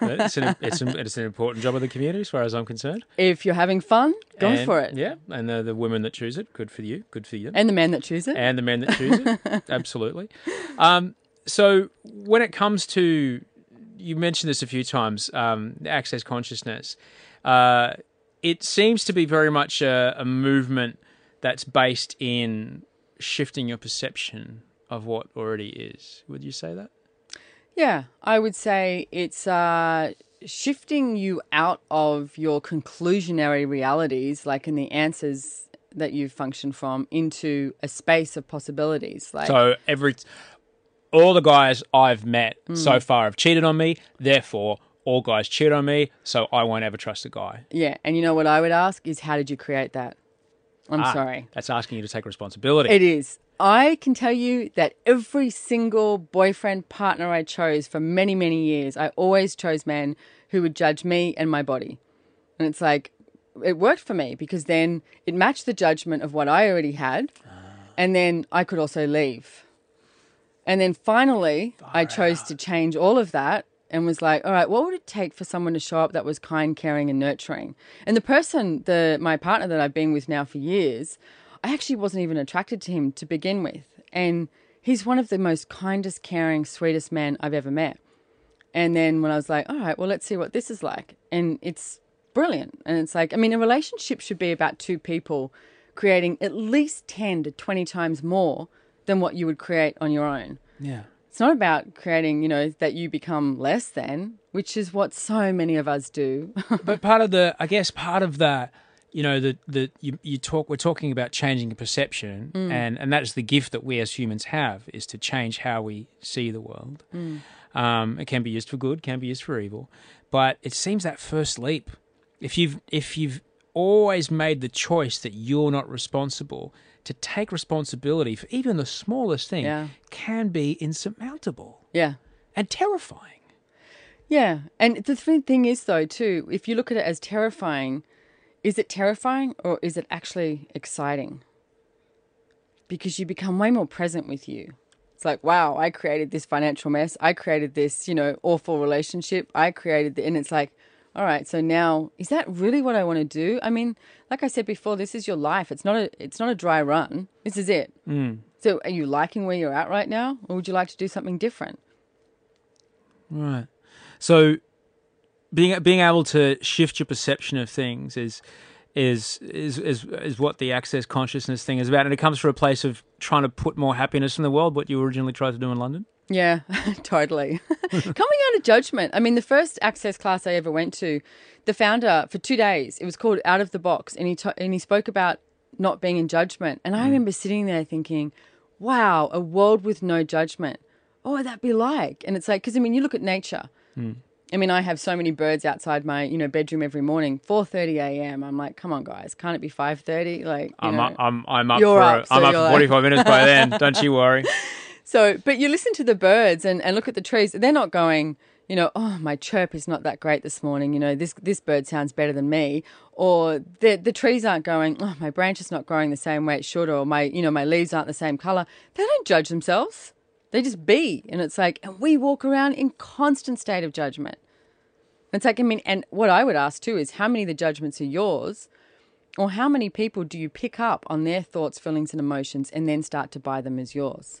But it's an important job in the community as far as I'm concerned. If you're having fun, go for it. Yeah, and the women that choose it, good for you, good for you. And the men that choose it. And the men that choose it, absolutely. So when it comes to, you mentioned this a few times, Access Consciousness, it seems to be very much a movement that's based in shifting your perception of what already is. Would you say that? Yeah, I would say it's shifting you out of your conclusionary realities, like in the answers that you function from, into a space of possibilities. Like, so all the guys I've met so far have cheated on me, therefore all guys cheat on me, so I won't ever trust a guy. Yeah, and you know what I would ask is, how did you create that? I'm sorry. That's asking you to take responsibility. It is. I can tell you that every single boyfriend partner I chose for many, many years, I always chose men who would judge me and my body. And it's like, it worked for me because then it matched the judgment of what I already had. And then I could also leave. And then finally, I chose to change all of that and was like, all right, what would it take for someone to show up that was kind, caring, and nurturing? And the person, my partner that I've been with now for years, I actually wasn't even attracted to him to begin with. And he's one of the most kindest, caring, sweetest men I've ever met. And then when I was like, all right, well, let's see what this is like. And it's brilliant. And it's like, I mean, a relationship should be about 2 people creating at least 10 to 20 times more than what you would create on your own. Yeah. It's not about creating, you know, that you become less than, which is what so many of us do. But part of that, you know, we're talking about changing perception, and that is the gift that we as humans have, is to change how we see the world. It can be used for good, can be used for evil, but it seems that first leap, if you've always made the choice that you're not responsible, to take responsibility for even the smallest thing can be insurmountable. Yeah. And terrifying. Yeah. And the thing is, though, too, if you look at it as terrifying, is it terrifying or is it actually exciting? Because you become way more present with you. It's like, wow, I created this financial mess. I created this, you know, awful relationship. And it's like, all right, so now, is that really what I want to do? I mean, like I said before, this is your life. It's not a dry run. This is it. So are you liking where you're at right now, or would you like to do something different? Right. So being able to shift your perception of things is what the Access Consciousness thing is about, and it comes from a place of trying to put more happiness in the world, what you originally tried to do in London. Yeah, totally. Coming out of judgment. I mean, the first Access class I ever went to, the founder, for 2 days, it was called Out of the Box, and he spoke about not being in judgment. And I remember sitting there thinking, wow, a world with no judgment. What would that be like? And it's like, because, I mean, you look at nature. I mean, I have so many birds outside my, you know, bedroom every morning, 4:30 a.m. I'm like, come on, guys, can't it be 5:30? Like, I'm up for 45 minutes by then. Don't you worry. So, but you listen to the birds and look at the trees. They're not going, you know, oh, my chirp is not that great this morning. You know, this bird sounds better than me. Or the trees aren't going, oh, my branch is not growing the same way it should, or my leaves aren't the same color. They don't judge themselves. They just be. And it's like, and we walk around in constant state of judgment. It's like, I mean, and what I would ask too is how many of the judgments are yours, or how many people do you pick up on their thoughts, feelings, and emotions and then start to buy them as yours?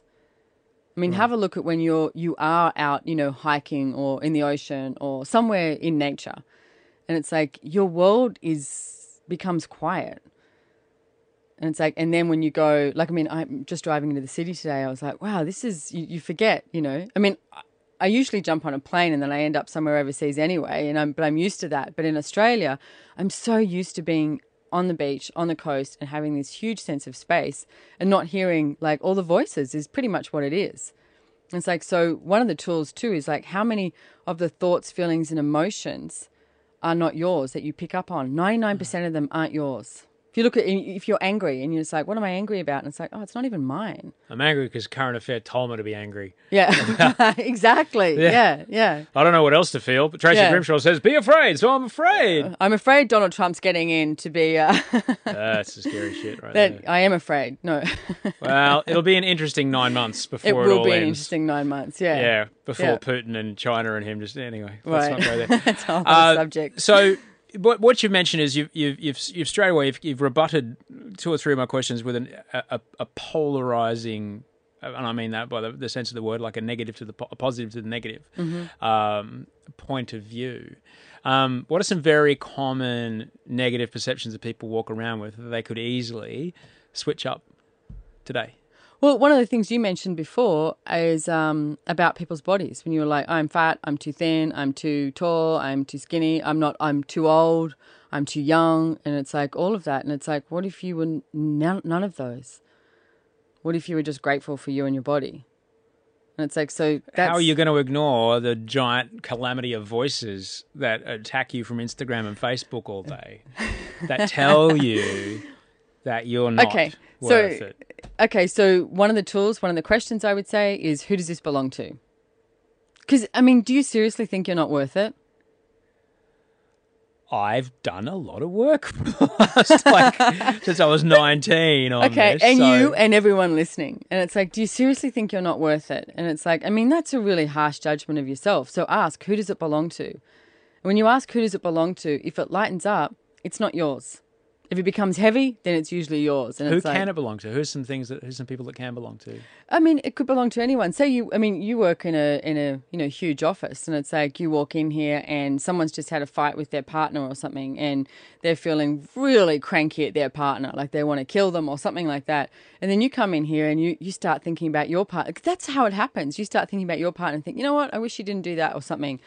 I mean, have a look at when you are out, you know, hiking or in the ocean or somewhere in nature, and it's like your world becomes quiet. And it's like, and then when you go, like, I mean, I'm just driving into the city today. I was like, wow, this is, you forget, you know. I mean, I usually jump on a plane and then I end up somewhere overseas anyway, and I'm used to that. But in Australia, I'm so used to being on the beach, on the coast, and having this huge sense of space and not hearing like all the voices is pretty much what it is. It's like, so one of the tools too is like how many of the thoughts, feelings, and emotions are not yours that you pick up on? 99% of them aren't yours. If you look at, if you're angry and you're just like, what am I angry about? And it's like, oh, it's not even mine. I'm angry because Current Affair told me to be angry. Yeah, exactly. Yeah. I don't know what else to feel, but Tracy Grimshaw says, be afraid. So I'm afraid. I'm afraid Donald Trump's getting in to be. That's the scary shit right there. I am afraid. No. Well, it'll be an interesting 9 months before it all ends. It will be an interesting 9 months, yeah. Yeah, before Putin and China and him just, anyway. Right. Let's not go there. That's a whole subject. So... What you've mentioned is you've straight away you've rebutted two or three of my questions with a polarizing, and I mean that by the sense of the word, like a negative to a positive to the negative point of view. What are some very common negative perceptions that people walk around with that they could easily switch up today? Well, one of the things you mentioned before is about people's bodies. When you were like, I'm fat, I'm too thin, I'm too tall, I'm too skinny, I'm too old, I'm too young. And it's like all of that. And it's like, what if you were none of those? What if you were just grateful for you and your body? And it's like, so that's... How are you going to ignore the giant calamity of voices that attack you from Instagram and Facebook all day that tell you that you're not worth it? Okay, so one of the tools, one of the questions I would say is, who does this belong to? Because, I mean, do you seriously think you're not worth it? I've done a lot of work since I was 19 on this. Okay, and so... you and everyone listening. And it's like, do you seriously think you're not worth it? And it's like, I mean, that's a really harsh judgment of yourself. So ask, who does it belong to? And when you ask who does it belong to, if it lightens up, it's not yours. If it becomes heavy, then it's usually yours. And who can it belong to? Who's some people that can belong to? I mean, it could belong to anyone. Say you work in a huge office, and it's like you walk in here and someone's just had a fight with their partner or something, and they're feeling really cranky at their partner, like they want to kill them or something like that. And then you come in here and you start thinking about your partner. That's how it happens. You start thinking about your partner and think, you know what? I wish you didn't do that or something.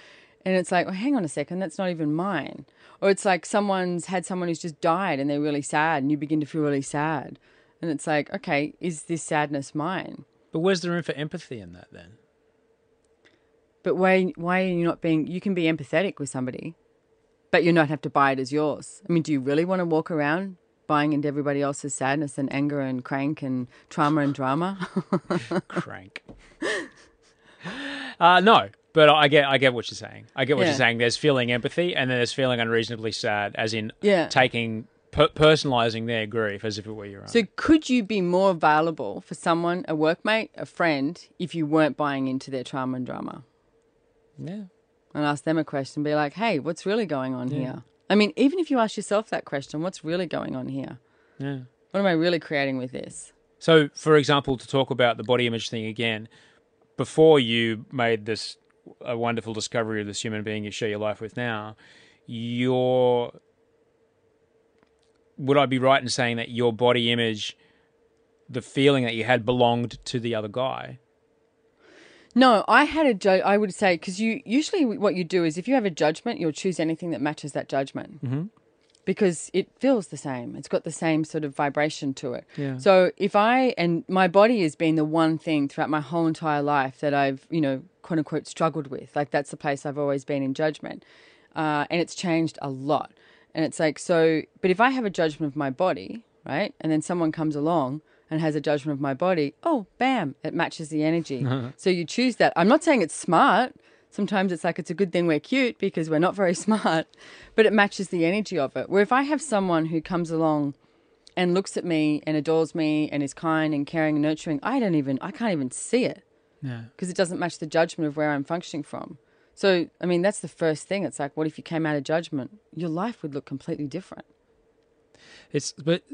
And it's like, well, hang on a second, that's not even mine. Or it's like someone who's just died and they're really sad, and you begin to feel really sad. And it's like, okay, is this sadness mine? But where's the room for empathy in that then? But why are you not being, you can be empathetic with somebody, but you not have to buy it as yours. I mean, do you really want to walk around buying into everybody else's sadness and anger and crank and trauma and drama? Crank. No. But I get what you're saying. I get what you're saying. There's feeling empathy, and then there's feeling unreasonably sad, as in personalizing their grief as if it were your own. So could you be more available for someone, a workmate, a friend, if you weren't buying into their trauma and drama? Yeah. And ask them a question, be like, hey, what's really going on here? I mean, even if you ask yourself that question, what's really going on here? Yeah. What am I really creating with this? So, for example, to talk about the body image thing again, before you made this... a wonderful discovery of this human being you share your life with now, would I be right in saying that your body image, the feeling that you had, belonged to the other guy? No, I would say, because you usually what you do is if you have a judgment, you'll choose anything that matches that judgment because it feels the same. It's got the same sort of vibration to it. Yeah. So and my body has been the one thing throughout my whole entire life that I've, quote unquote, struggled with. Like that's the place I've always been in judgment. And it's changed a lot. And it's like, so, but if I have a judgment of my body, right? And then someone comes along and has a judgment of my body, oh, bam, it matches the energy. So you choose that. I'm not saying it's smart. Sometimes it's like, it's a good thing we're cute because we're not very smart, but it matches the energy of it. Where if I have someone who comes along and looks at me and adores me and is kind and caring and nurturing, I can't even see it. Because it doesn't match the judgment of where I'm functioning from. So, I mean, that's the first thing. It's like, what if you came out of judgment? Your life would look completely different. I think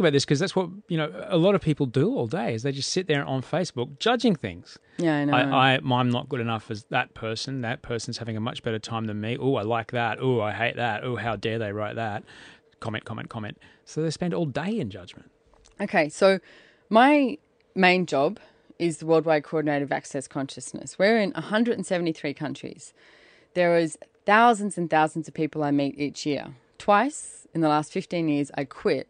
about this because that's what, you know, a lot of people do all day, is they just sit there on Facebook judging things. Yeah, I know. I'm not good enough as that person. That person's having a much better time than me. Oh, I like that. Oh, I hate that. Oh, how dare they write that? Comment, comment, comment. So they spend all day in judgment. Okay, so my main job is the Worldwide Coordinator of Access Consciousness. We're in 173 countries. There is thousands and thousands of people I meet each year. Twice in the last 15 years, I quit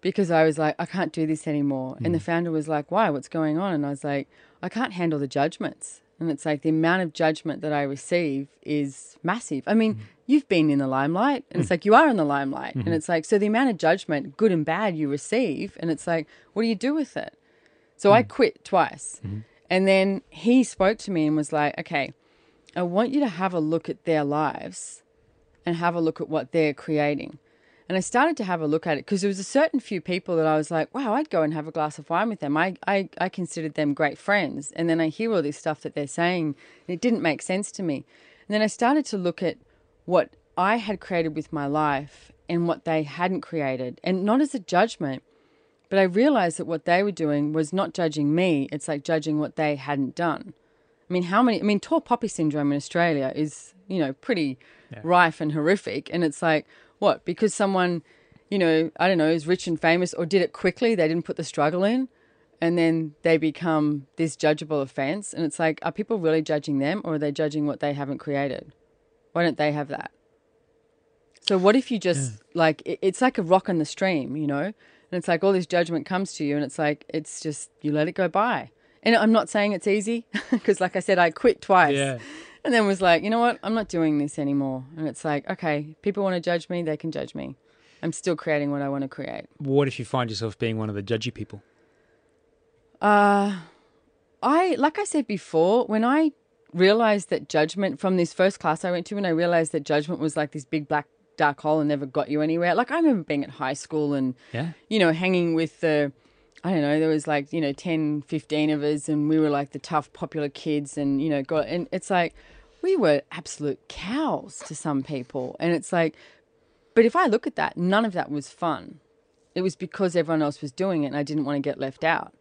because I was like, I can't do this anymore. And the founder was like, why? What's going on? And I was like, I can't handle the judgments. And it's like the amount of judgment that I receive is massive. I mean, you've been in the limelight, and it's like you are in the limelight. And it's like, so the amount of judgment, good and bad, you receive, and it's like, what do you do with it? So I quit twice. And then he spoke to me and was like, okay, I want you to have a look at their lives and have a look at what they're creating. And I started to have a look at it because there was a certain few people that I was like, wow, I'd go and have a glass of wine with them. I considered them great friends. And then I hear all this stuff that they're saying, and it didn't make sense to me. And then I started to look at what I had created with my life and what they hadn't created. And not as a judgment, but I realized that what they were doing was not judging me. It's like judging what they hadn't done. I mean, tall poppy syndrome in Australia is, you know, pretty rife and horrific. And it's like, what? Because someone, you know, I don't know, is rich and famous or did it quickly, they didn't put the struggle in, and then they become this judgeable offense. And it's like, are people really judging them, or are they judging what they haven't created? Why don't they have that? So what if you just like, it's like a rock on the stream, you know? And it's like all this judgment comes to you, and it's like, it's just, you let it go by. And I'm not saying it's easy because like I said, I quit twice and then was like, you know what? I'm not doing this anymore. And it's like, okay, people want to judge me. They can judge me. I'm still creating what I want to create. What if you find yourself being one of the judgy people? Like I said before, when I realized that judgment from this first class I went to, when I realized that judgment was like this big black dark hole and never got you anywhere. Like I remember being at high school and, you know, hanging with the, I don't know, there was like, you know, 10, 15 of us, and we were like the tough popular kids, and, you know, and it's like we were absolute cows to some people. And it's like, but if I look at that, none of that was fun. It was because everyone else was doing it and I didn't want to get left out.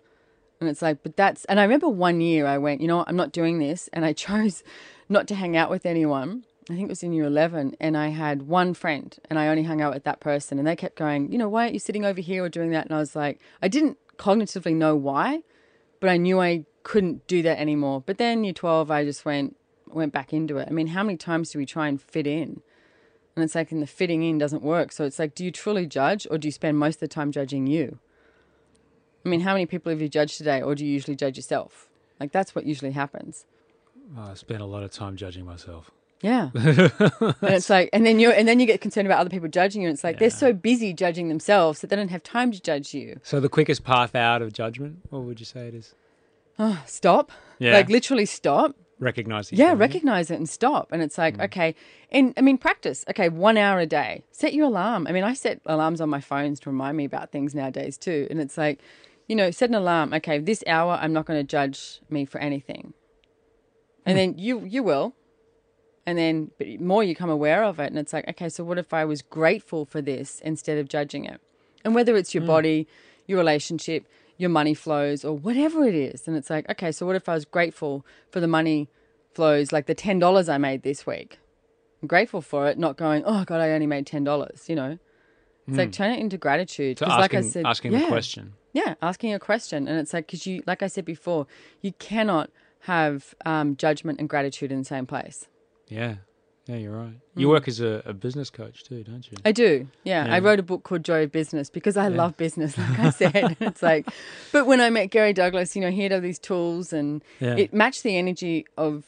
And it's like, but that's, and I remember one year I went, you know what, I'm not doing this. And I chose not to hang out with anyone. I think it was in year 11, and I had one friend and I only hung out with that person, and they kept going, you know, why aren't you sitting over here or doing that? And I was like, I didn't cognitively know why, but I knew I couldn't do that anymore. But then year 12, I just went back into it. I mean, how many times do we try and fit in? And it's like, and the fitting in doesn't work. So it's like, do you truly judge, or do you spend most of the time judging you? I mean, how many people have you judged today, or do you usually judge yourself? Like that's what usually happens. I spend a lot of time judging myself. Yeah. And it's like, and then you get concerned about other people judging you. And it's like, they're so busy judging themselves that they don't have time to judge you. So the quickest path out of judgment, what would you say it is? Oh, stop. Yeah. Like literally stop. Recognize it. Yeah, recognize it and stop. And it's like, okay. And I mean, practice. Okay, 1 hour a day. Set your alarm. I mean, I set alarms on my phones to remind me about things nowadays too. And it's like, you know, set an alarm. Okay, this hour, I'm not going to judge me for anything. And then you will. And then but more you become aware of it, and it's like, okay, so what if I was grateful for this instead of judging it? And whether it's your body, your relationship, your money flows, or whatever it is, and it's like, okay, so what if I was grateful for the money flows, like the $10 I made this week? I'm grateful for it, not going, oh, God, I only made $10, you know? It's like, turn it into gratitude. So asking the question. Yeah, asking a question. And it's like, because you, like I said before, you cannot have judgment and gratitude in the same place. Yeah, you're right. You work as a business coach too, don't you? I do, yeah. I wrote a book called Joy of Business because I love business, like I said. It's like, but when I met Gary Douglas, you know, he had all these tools, and it matched the energy of,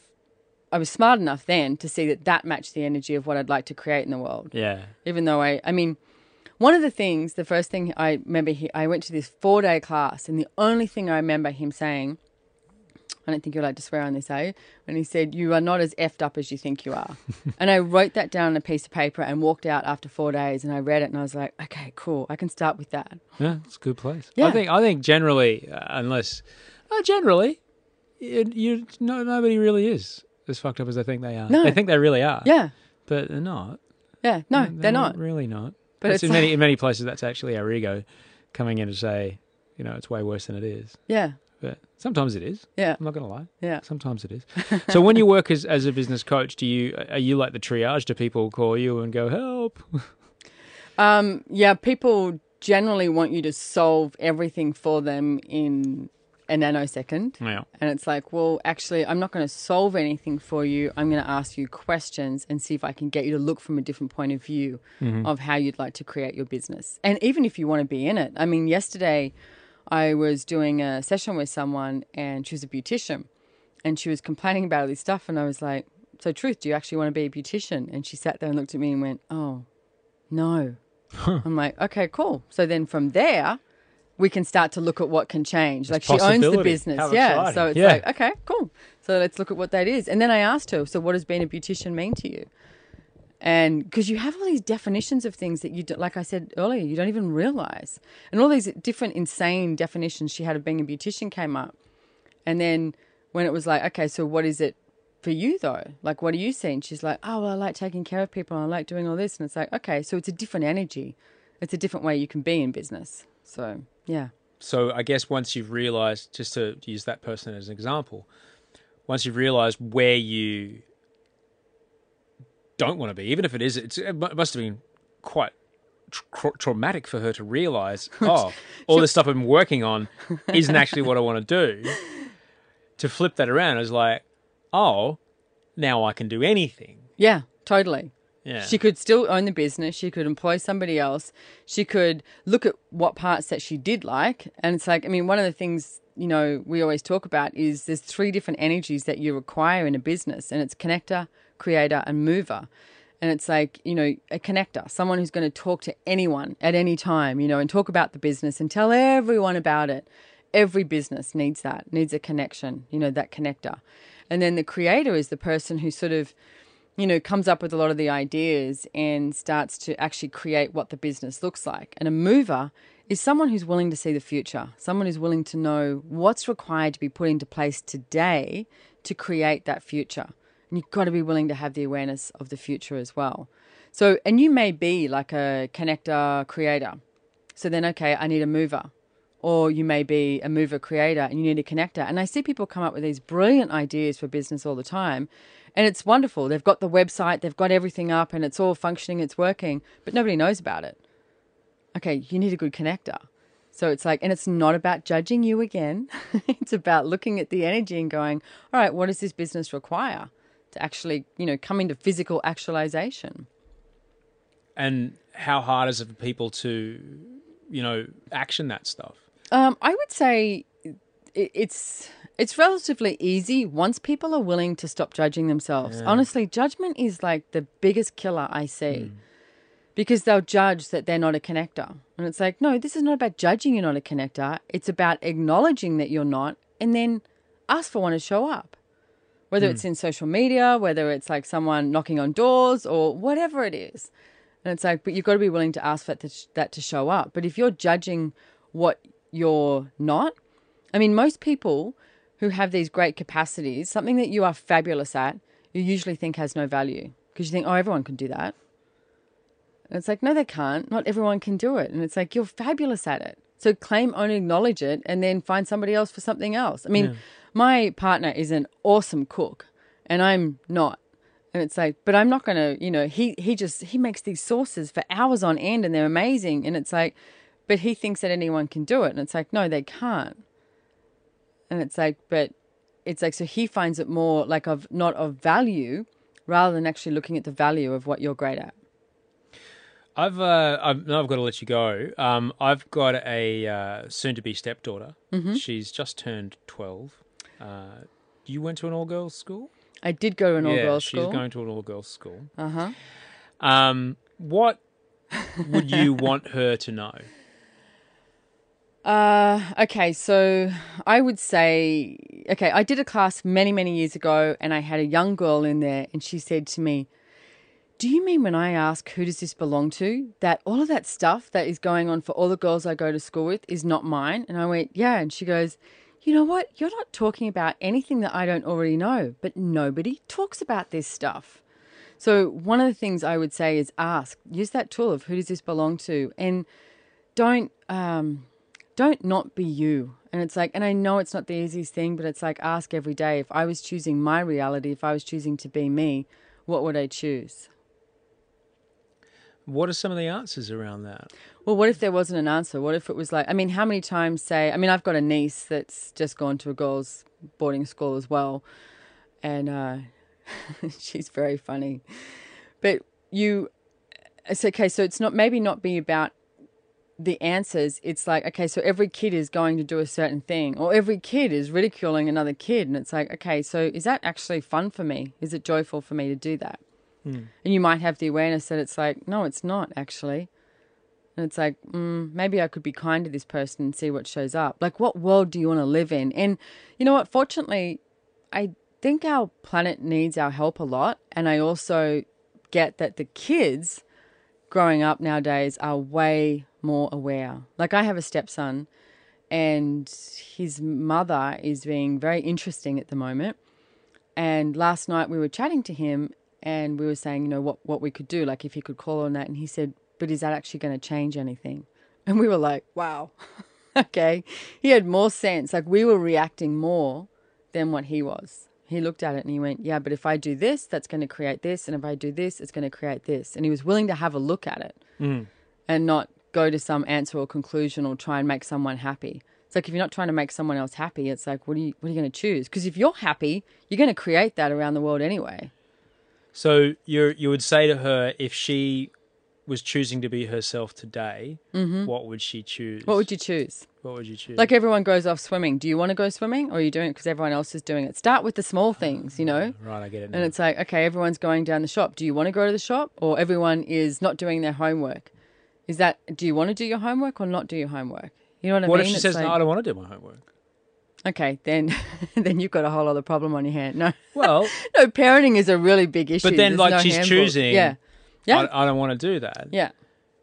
I was smart enough then to see that matched the energy of what I'd like to create in the world. Yeah. Even though I mean, one of the things, the first thing I remember, I went to this 4-day class, and the only thing I remember him saying, I don't think you're allowed to swear on this, eh? When he said, you are not as effed up as you think you are. And I wrote that down on a piece of paper and walked out after 4 days, and I read it and I was like, okay, cool. I can start with that. Yeah, it's a good place. Yeah. I think generally, generally, nobody really is as fucked up as they think they are. No. They think they really are. Yeah. But they're not. Yeah. No, they're not. Really not. But it's in, like, in many places, that's actually our ego coming in to say, you know, it's way worse than it is. Yeah. But sometimes it is. Yeah. I'm not going to lie. Yeah. Sometimes it is. So when you work as a business coach, are you like the triage? Do people call you and go, help? Yeah, people generally want you to solve everything for them in a nanosecond. Yeah. And it's like, well, actually, I'm not going to solve anything for you. I'm going to ask you questions and see if I can get you to look from a different point of view mm-hmm. of how you'd like to create your business. And even if you want to be in it. I mean, yesterday I was doing a session with someone and she was a beautician and she was complaining about all this stuff. And I was like, so Truth, do you actually want to be a beautician? And she sat there and looked at me and went, oh, no. Huh. I'm like, okay, cool. So then from there, we can start to look at what can change. Like, she owns the business. How exciting. So it's like, okay, cool. So let's look at what that is. And then I asked her, so what does being a beautician mean to you? And because you have all these definitions of things that you, like I said earlier, you don't even realize. And all these different insane definitions she had of being a beautician came up. And then when it was like, okay, so what is it for you though? Like, what do you see? And she's like, oh, well, I like taking care of people. I like doing all this. And it's like, okay, so it's a different energy. It's a different way you can be in business. So, yeah. So I guess once you've realized, just to use that person as an example, once you've realized where you don't want to be, even if it is, it must have been quite traumatic for her to realize, oh, all this stuff I'm working on isn't actually what I want to do. To flip that around is like, oh, now I can do anything. Yeah, totally. Yeah. She could still own the business. She could employ somebody else. She could look at what parts that she did like. And it's like, I mean, one of the things, you know, we always talk about is there's three different energies that you require in a business. And it's connector, creator, and mover. And it's like, you know, a connector, someone who's going to talk to anyone at any time, you know, and talk about the business and tell everyone about it. Every business needs that, needs a connection, you know, that connector. And then the creator is the person who sort of, you know, comes up with a lot of the ideas and starts to actually create what the business looks like. And a mover is someone who's willing to see the future, someone who's willing to know what's required to be put into place today to create that future. And you've got to be willing to have the awareness of the future as well. So, and you may be like a connector creator. So then, okay, I need a mover. Or you may be a mover creator and you need a connector. And I see people come up with these brilliant ideas for business all the time. And it's wonderful. They've got the website, they've got everything up and it's all functioning, it's working, but nobody knows about it. Okay, you need a good connector. So it's like, and it's not about judging you again. It's about looking at the energy and going, all right, what does this business require to actually, you know, come into physical actualization? And how hard is it for people to, you know, action that stuff? I would say it's relatively easy once people are willing to stop judging themselves. Yeah. Honestly, judgment is like the biggest killer I see because they'll judge that they're not a connector. And it's like, no, this is not about judging you're not a connector. It's about acknowledging that you're not and then ask for one to show up, whether it's in social media, whether it's like someone knocking on doors or whatever it is. And it's like, but you've got to be willing to ask for that to show up. But if you're judging what you're not, I mean, most people who have these great capacities, something that you are fabulous at, you usually think has no value because you think, oh, everyone can do that. And it's like, no, they can't. Not everyone can do it. And it's like, you're fabulous at it. So claim, own, acknowledge it, and then find somebody else for something else. I mean, my partner is an awesome cook and I'm not. And it's like, but I'm not going to, you know, he makes these sauces for hours on end and they're amazing. And it's like, but he thinks that anyone can do it. And it's like, no, they can't. And it's like, but it's like, so he finds it more like of not of value rather than actually looking at the value of what you're great at. I've got to let you go. I've got a soon-to-be stepdaughter. Mm-hmm. She's just turned 12. You went to an all-girls school? I did go to an all-girls school. Yeah, she's going to an all-girls school. Uh-huh. What would you want her to know? Okay, so I would say, okay, I did a class many, many years ago and I had a young girl in there and she said to me, do you mean when I ask who does this belong to, that all of that stuff that is going on for all the girls I go to school with is not mine? And I went, yeah. And she goes, you know what, you're not talking about anything that I don't already know, but nobody talks about this stuff. So one of the things I would say is ask, use that tool of who does this belong to, and don't not be you. And it's like, and I know it's not the easiest thing, but it's like, ask every day, if I was choosing my reality, if I was choosing to be me, what would I choose? What are some of the answers around that? Well, what if there wasn't an answer? What if it was like, I mean, how many times say, I mean, I've got a niece that's just gone to a girls' boarding school as well. And she's very funny. But it's okay, so it's not, maybe not be about the answers. It's like, okay, so every kid is going to do a certain thing, or every kid is ridiculing another kid. And it's like, okay, so is that actually fun for me? Is it joyful for me to do that? And you might have the awareness that it's like, no, it's not actually. And it's like, maybe I could be kind to this person and see what shows up. Like, what world do you want to live in? And you know what? Fortunately, I think our planet needs our help a lot. And I also get that the kids growing up nowadays are way more aware. Like, I have a stepson and his mother is being very interesting at the moment. And last night we were chatting to him and we were saying, you know, what we could do, like if he could call on that. And he said, but is that actually going to change anything? And we were like, wow, okay. He had more sense. Like, we were reacting more than what he was. He looked at it and he went, yeah, but if I do this, that's going to create this. And if I do this, it's going to create this. And he was willing to have a look at it and not go to some answer or conclusion or try and make someone happy. It's like, if you're not trying to make someone else happy, it's like, what are you going to choose? Because if you're happy, you're going to create that around the world anyway. So you would say to her, if she was choosing to be herself today, what would she choose? What would you choose? What would you choose? Like, everyone goes off swimming. Do you want to go swimming, or are you doing it because everyone else is doing it? Start with the small things, you know? Right, I get it now. And it's like, okay, everyone's going down the shop. Do you want to go to the shop, or everyone is not doing their homework? Do you want to do your homework or not do your homework? You know what I mean? What if she says, like, no, I don't want to do my homework? Okay, then you've got a whole other problem on your hand. No, well, no, parenting is a really big issue. But then, there's like, no she's handbook. Choosing, yeah, I don't want to do that. Yeah.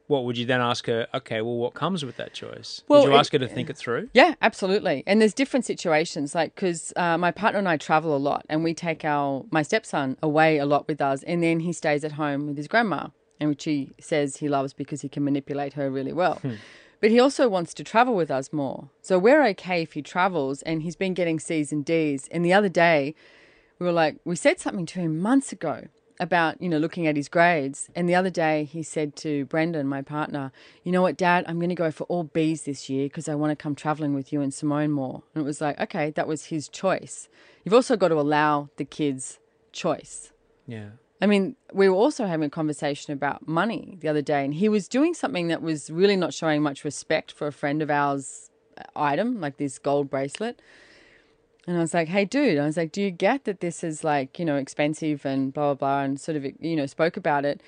What would you then ask her? Okay, well, what comes with that choice? Well, would you ask her to think it through? Yeah, absolutely. And there's different situations, like, because my partner and I travel a lot, and we take my stepson away a lot with us, and then he stays at home with his grandma, and which he says he loves because he can manipulate her really well. But he also wants to travel with us more. So we're okay if he travels, and he's been getting C's and D's. And the other day we said something to him months ago about, you know, looking at his grades. And the other day he said to Brendan, my partner, you know what, Dad, I'm going to go for all B's this year because I want to come traveling with you and Simone more. And it was like, okay, that was his choice. You've also got to allow the kids choice. Yeah. I mean, we were also having a conversation about money the other day, and he was doing something that was really not showing much respect for a friend of ours' item, like this gold bracelet. And I was like, hey, dude, I was like, do you get that this is, like, you know, expensive and blah, blah, blah, and sort of, you know, spoke about it.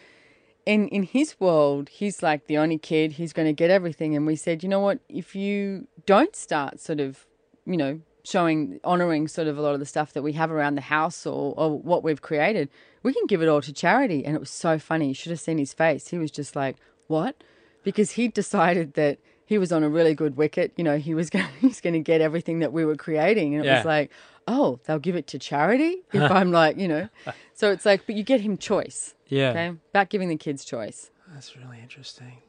And in his world, he's like the only kid, he's going to get everything. And we said, you know what, if you don't start sort of, you know, honouring sort of a lot of the stuff that we have around the house or what we've created, we can give it all to charity. And it was so funny. You should have seen his face. He was just like, what? Because he decided that he was on a really good wicket. You know, he was going to get everything that we were creating. And it was like, oh, they'll give it to charity? If I'm like, you know. So it's like, but you get him choice. Yeah. Okay? About giving the kids choice. That's really interesting.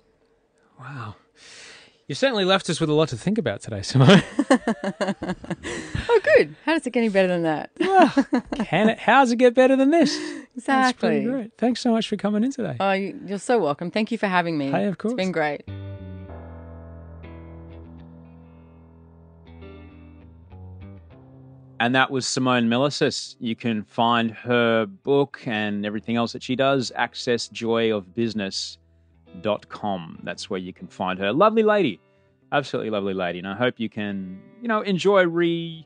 Wow. You certainly left us with a lot to think about today, Simone. Oh, good. How does it get any better than that? Well, how does it get better than this? Exactly. That's pretty great. Thanks so much for coming in today. Oh, you're so welcome. Thank you for having me. Hey, of course. It's been great. And that was Simone Millicis. You can find her book and everything else that she does, access joyofbusiness.com. That's where you can find her. Lovely lady. Absolutely lovely lady. And I hope you can, you know, enjoy refocusing,